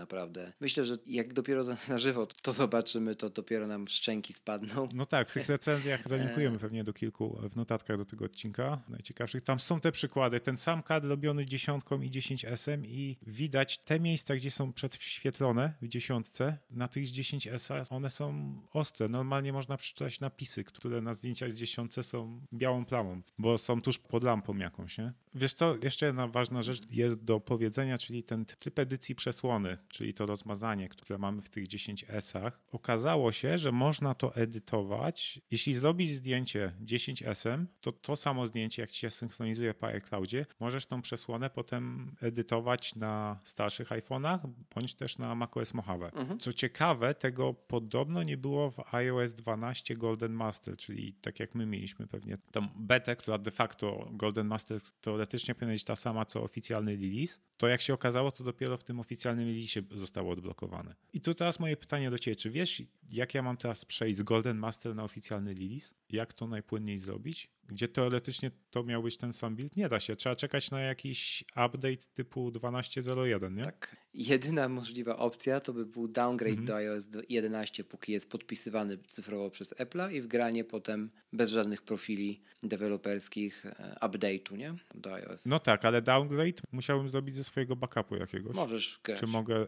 Myślę, że jak dopiero na żywo to zobaczymy, to dopiero nam szczęki spadną. No tak, w tych recenzjach zalinkujemy pewnie do kilku w notatkach do tego odcinka. Najciekawszych. Tam są te przykłady. Ten sam kadr robiony 10 i 10S i widać te miejsca, gdzie są przedświetlone w 10, na tych z 10S one są ostre. Normalnie można przeczytać napisy, które na zdjęciach z 10 są białą plamą, bo są tuż pod lampą jakąś, nie? Wiesz co, jeszcze jedna ważna rzecz jest do powiedzenia, czyli ten tryb edycji przesłony, czyli to rozmazanie, które mamy w tych 10S-ach, okazało się, że można to edytować. Jeśli zrobisz zdjęcie 10S-em, to samo zdjęcie, jak ci się synchronizuje po iCloudzie, możesz tą przesłonę potem edytować na starszych iPhone'ach, bądź też na macOS Mojave. Mhm. Co ciekawe, tego podobno nie było w iOS 12 Golden Master, czyli tak jak my mieliśmy pewnie tą betę, która de facto Golden Master teoretycznie powinna być ta sama, co oficjalny release. To jak się okazało, to dopiero w tym oficjalnym release zostało odblokowane. I tu teraz moje pytanie do ciebie, czy wiesz, jak ja mam teraz przejść z Golden Master na oficjalny release? Jak to najpłynniej zrobić? Gdzie teoretycznie to miał być ten sam build? Nie da się, trzeba czekać na jakiś update typu 12.01, nie? Tak. Jedyna możliwa opcja to by był downgrade do iOS 11, póki jest podpisywany cyfrowo przez Apple'a i wgranie potem bez żadnych profili deweloperskich update'u, nie? Do iOS. No tak, ale downgrade musiałbym zrobić ze swojego backupu jakiegoś. Możesz grać. Czy mogę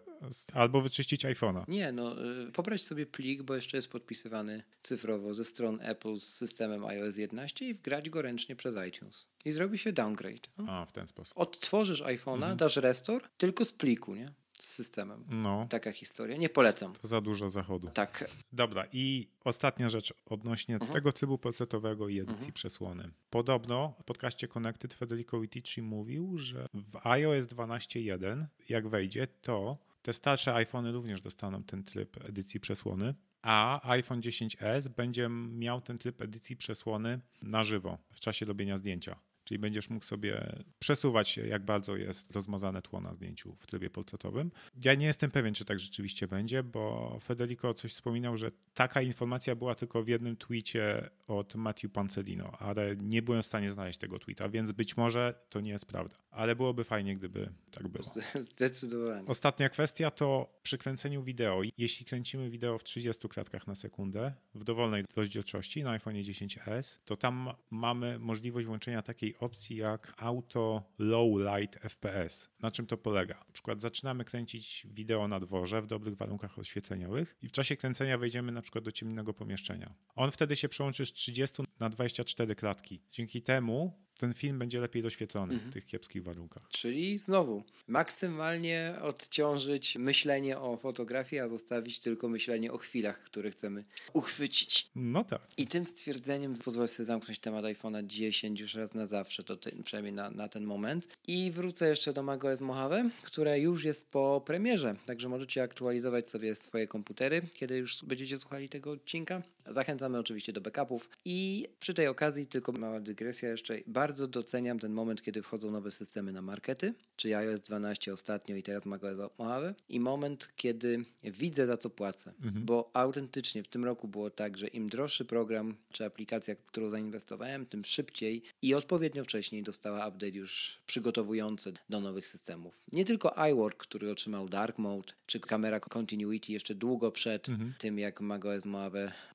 albo wyczyścić iPhone'a? Nie, no pobrać sobie plik, bo jeszcze jest podpisywany cyfrowo ze stron Apple z systemem iOS 11 i wgrać go ręcznie przez iTunes. I zrobi się downgrade. No. A, w ten sposób. Odtworzysz iPhone'a, dasz restore, tylko z pliku, nie? Z systemem. No. Taka historia. Nie polecam. To za dużo zachodu. Tak. Dobra, i ostatnia rzecz odnośnie tego trybu portretowego i edycji przesłony. Podobno w podcaście Connected Federico Ritici mówił, że w iOS 12.1 jak wejdzie, to te starsze iPhony również dostaną ten tryb edycji przesłony, a iPhone XS będzie miał ten tryb edycji przesłony na żywo, w czasie robienia zdjęcia. Czyli będziesz mógł sobie przesuwać, jak bardzo jest rozmazane tło na zdjęciu w trybie portretowym. Ja nie jestem pewien, czy tak rzeczywiście będzie, bo Federico coś wspominał, że taka informacja była tylko w jednym tweecie od Matthew Pancelino, ale nie byłem w stanie znaleźć tego tweeta, więc być może to nie jest prawda. Ale byłoby fajnie, gdyby tak było. Zdecydowanie. Ostatnia kwestia to przy kręceniu wideo. Jeśli kręcimy wideo w 30 klatkach na sekundę w dowolnej rozdzielczości na iPhone XS, to tam mamy możliwość włączenia takiej opcji jak Auto Low Light FPS. Na czym to polega? Na przykład zaczynamy kręcić wideo na dworze w dobrych warunkach oświetleniowych i w czasie kręcenia wejdziemy na przykład do ciemnego pomieszczenia. On wtedy się przełączy z 30 na 24 klatki. Dzięki temu ten film będzie lepiej doświetlony w tych kiepskich warunkach. Czyli znowu maksymalnie odciążyć myślenie o fotografii, a zostawić tylko myślenie o chwilach, które chcemy uchwycić. No tak. I tym stwierdzeniem pozwolę sobie zamknąć temat iPhone'a 10 już raz na zawsze, to przynajmniej na ten moment. I wrócę jeszcze do macOS Mojave, które już jest po premierze, także możecie aktualizować sobie swoje komputery, kiedy już będziecie słuchali tego odcinka. Zachęcamy oczywiście do backupów i przy tej okazji tylko mała dygresja jeszcze. Bardzo doceniam ten moment, kiedy wchodzą nowe systemy na markety, czyli iOS 12 ostatnio i teraz macOS Mojave i moment, kiedy widzę za co płacę, bo autentycznie w tym roku było tak, że im droższy program czy aplikacja, którą zainwestowałem, tym szybciej i odpowiednio wcześniej dostała update już przygotowujący do nowych systemów. Nie tylko iWork, który otrzymał Dark Mode, czy kamera Continuity jeszcze długo przed tym, jak macOS Mojave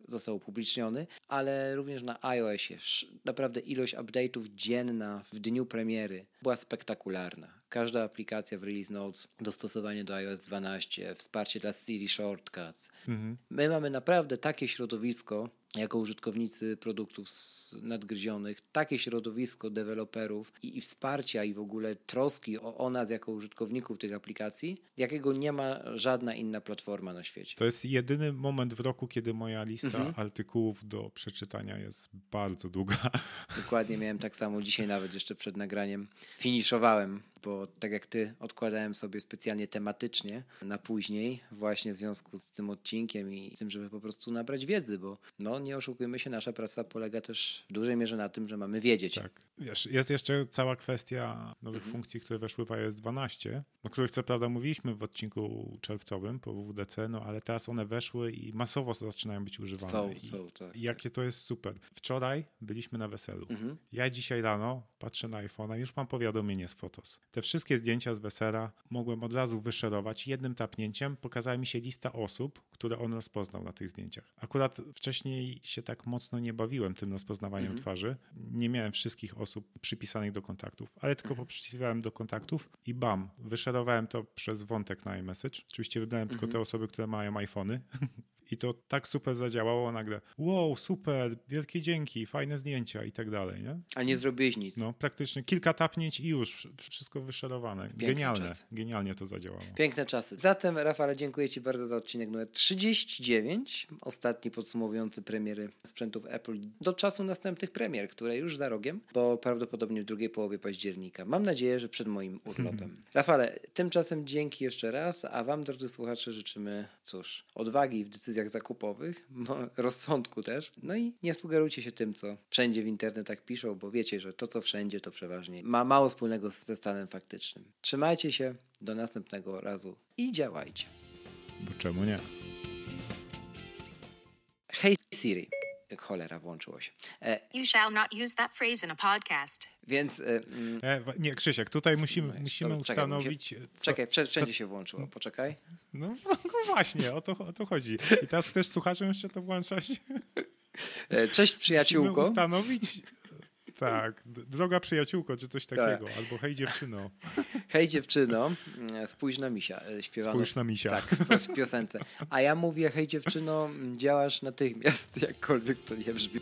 został upubliczniony, ale również na iOSie naprawdę ilość update'ów dzienna w dniu premiery była spektakularna. Każda aplikacja w Release Notes, dostosowanie do iOS 12, wsparcie dla Siri Shortcuts. My mamy naprawdę takie środowisko, jako użytkownicy produktów nadgryzionych, takie środowisko deweloperów i wsparcia i w ogóle troski o nas jako użytkowników tych aplikacji, jakiego nie ma żadna inna platforma na świecie. To jest jedyny moment w roku, kiedy moja lista artykułów do przeczytania jest bardzo długa. Dokładnie, miałem tak samo dzisiaj nawet jeszcze przed nagraniem. Finiszowałem, bo tak jak ty, odkładałem sobie specjalnie tematycznie na później właśnie w związku z tym odcinkiem i tym, żeby po prostu nabrać wiedzy, bo nie oszukujmy się, nasza praca polega też w dużej mierze na tym, że mamy wiedzieć. Tak. Wiesz, jest jeszcze cała kwestia nowych funkcji, które weszły w iOS 12, o których co prawda mówiliśmy w odcinku czerwcowym po WWDC, ale teraz one weszły i masowo zaczynają być używane. Tak. Jakie to jest super. Wczoraj byliśmy na weselu. Ja dzisiaj rano patrzę na iPhone'a, już mam powiadomienie z Fotos. Te wszystkie zdjęcia z wesela mogłem od razu wyszerować. Jednym tapnięciem pokazała mi się lista osób, które on rozpoznał na tych zdjęciach. Akurat wcześniej się tak mocno nie bawiłem tym rozpoznawaniem twarzy. Nie miałem wszystkich osób przypisanych do kontaktów, ale tylko poprzypisywałem do kontaktów i bam, wyszerowałem to przez wątek na iMessage. Oczywiście wybrałem tylko te osoby, które mają iPhony I to tak super zadziałało nagle. Wow, super, wielkie dzięki, fajne zdjęcia i tak dalej, nie? A nie zrobiłeś nic. No, praktycznie kilka tapnięć i już wszystko wyszerowane. Piękne genialne, czasy. Genialnie to zadziałało. Piękne czasy. Zatem, Rafale, dziękuję Ci bardzo za odcinek numer 39, ostatni podsumowujący premiery sprzętów Apple do czasu następnych premier, które już za rogiem, bo prawdopodobnie w drugiej połowie października. Mam nadzieję, że przed moim urlopem. Rafale, tymczasem dzięki jeszcze raz, a Wam, drodzy słuchacze, życzymy, cóż, odwagi w decyzjach zakupowych, rozsądku też, no i nie sugerujcie się tym, co wszędzie w internetach piszą, bo wiecie, że to, co wszędzie, to przeważnie ma mało wspólnego ze stanem faktycznym. Trzymajcie się, do następnego razu i działajcie. Bo czemu nie? Hej Siri. Cholera, włączyło się. You shall not use that phrase in a podcast. Więc... nie, Krzysiek, tutaj musimy ustanowić... Czekaj, wszędzie się włączyło, poczekaj. No właśnie, o to chodzi. I teraz chcesz słuchaczom jeszcze to włączać? Cześć, przyjaciółko. Musimy ustanowić... Tak, droga przyjaciółko, czy coś takiego. Tak. Albo hej dziewczyno. Hej dziewczyno, spójrz na misia. Śpiewane, spójrz na misia. Tak, w piosence. A ja mówię, hej dziewczyno, działasz natychmiast, jakkolwiek to nie brzmi.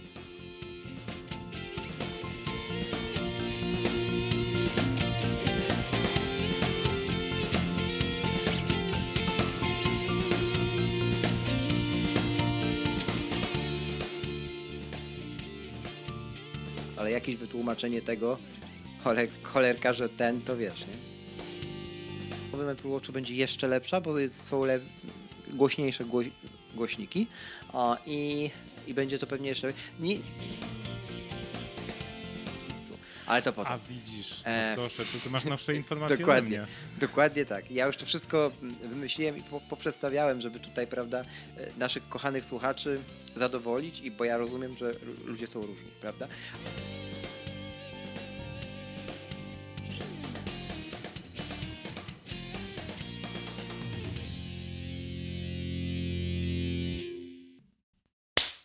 Ale jakieś wytłumaczenie tego, cholerka, że ten, to wiesz, nie? Powiem, Apple Watch będzie jeszcze lepsza, bo są głośniejsze głośniki i będzie to pewnie jeszcze... Nie... Ale to potem. A widzisz, proszę, ty masz nowsze informacje. Dokładnie, ode mnie. Dokładnie tak. Ja już to wszystko wymyśliłem i poprzestawiałem, żeby tutaj, prawda, naszych kochanych słuchaczy zadowolić, bo ja rozumiem, że ludzie są różni, prawda?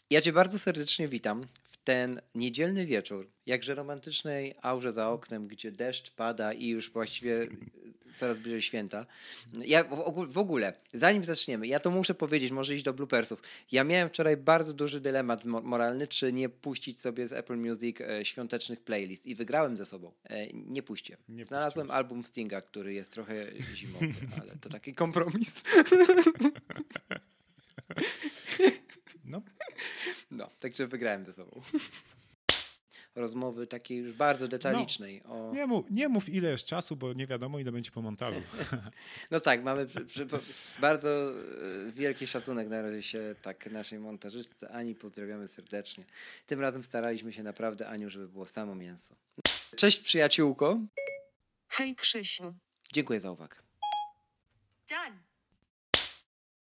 Ja Cię bardzo serdecznie witam w ten niedzielny wieczór, jakże romantycznej aurze za oknem, gdzie deszcz pada i już właściwie coraz bliżej święta. Ja w ogóle, zanim zaczniemy, ja to muszę powiedzieć, może iść do bloopersów. Ja miałem wczoraj bardzo duży dylemat moralny, czy nie puścić sobie z Apple Music świątecznych playlist i wygrałem ze sobą. Nie puścię. Znalazłem album Stinga, który jest trochę zimowy, ale to taki kompromis. No, także wygrałem ze sobą. Rozmowy takiej już bardzo detalicznej. No, o... nie mów ile jest czasu, bo nie wiadomo ile będzie po montażu. No tak, mamy bardzo wielki szacunek na razie się tak naszej montażystce Ani, pozdrawiamy serdecznie. Tym razem staraliśmy się naprawdę, Aniu, żeby było samo mięso. Cześć przyjaciółko. Hej Krzysiu. Dziękuję za uwagę. Done.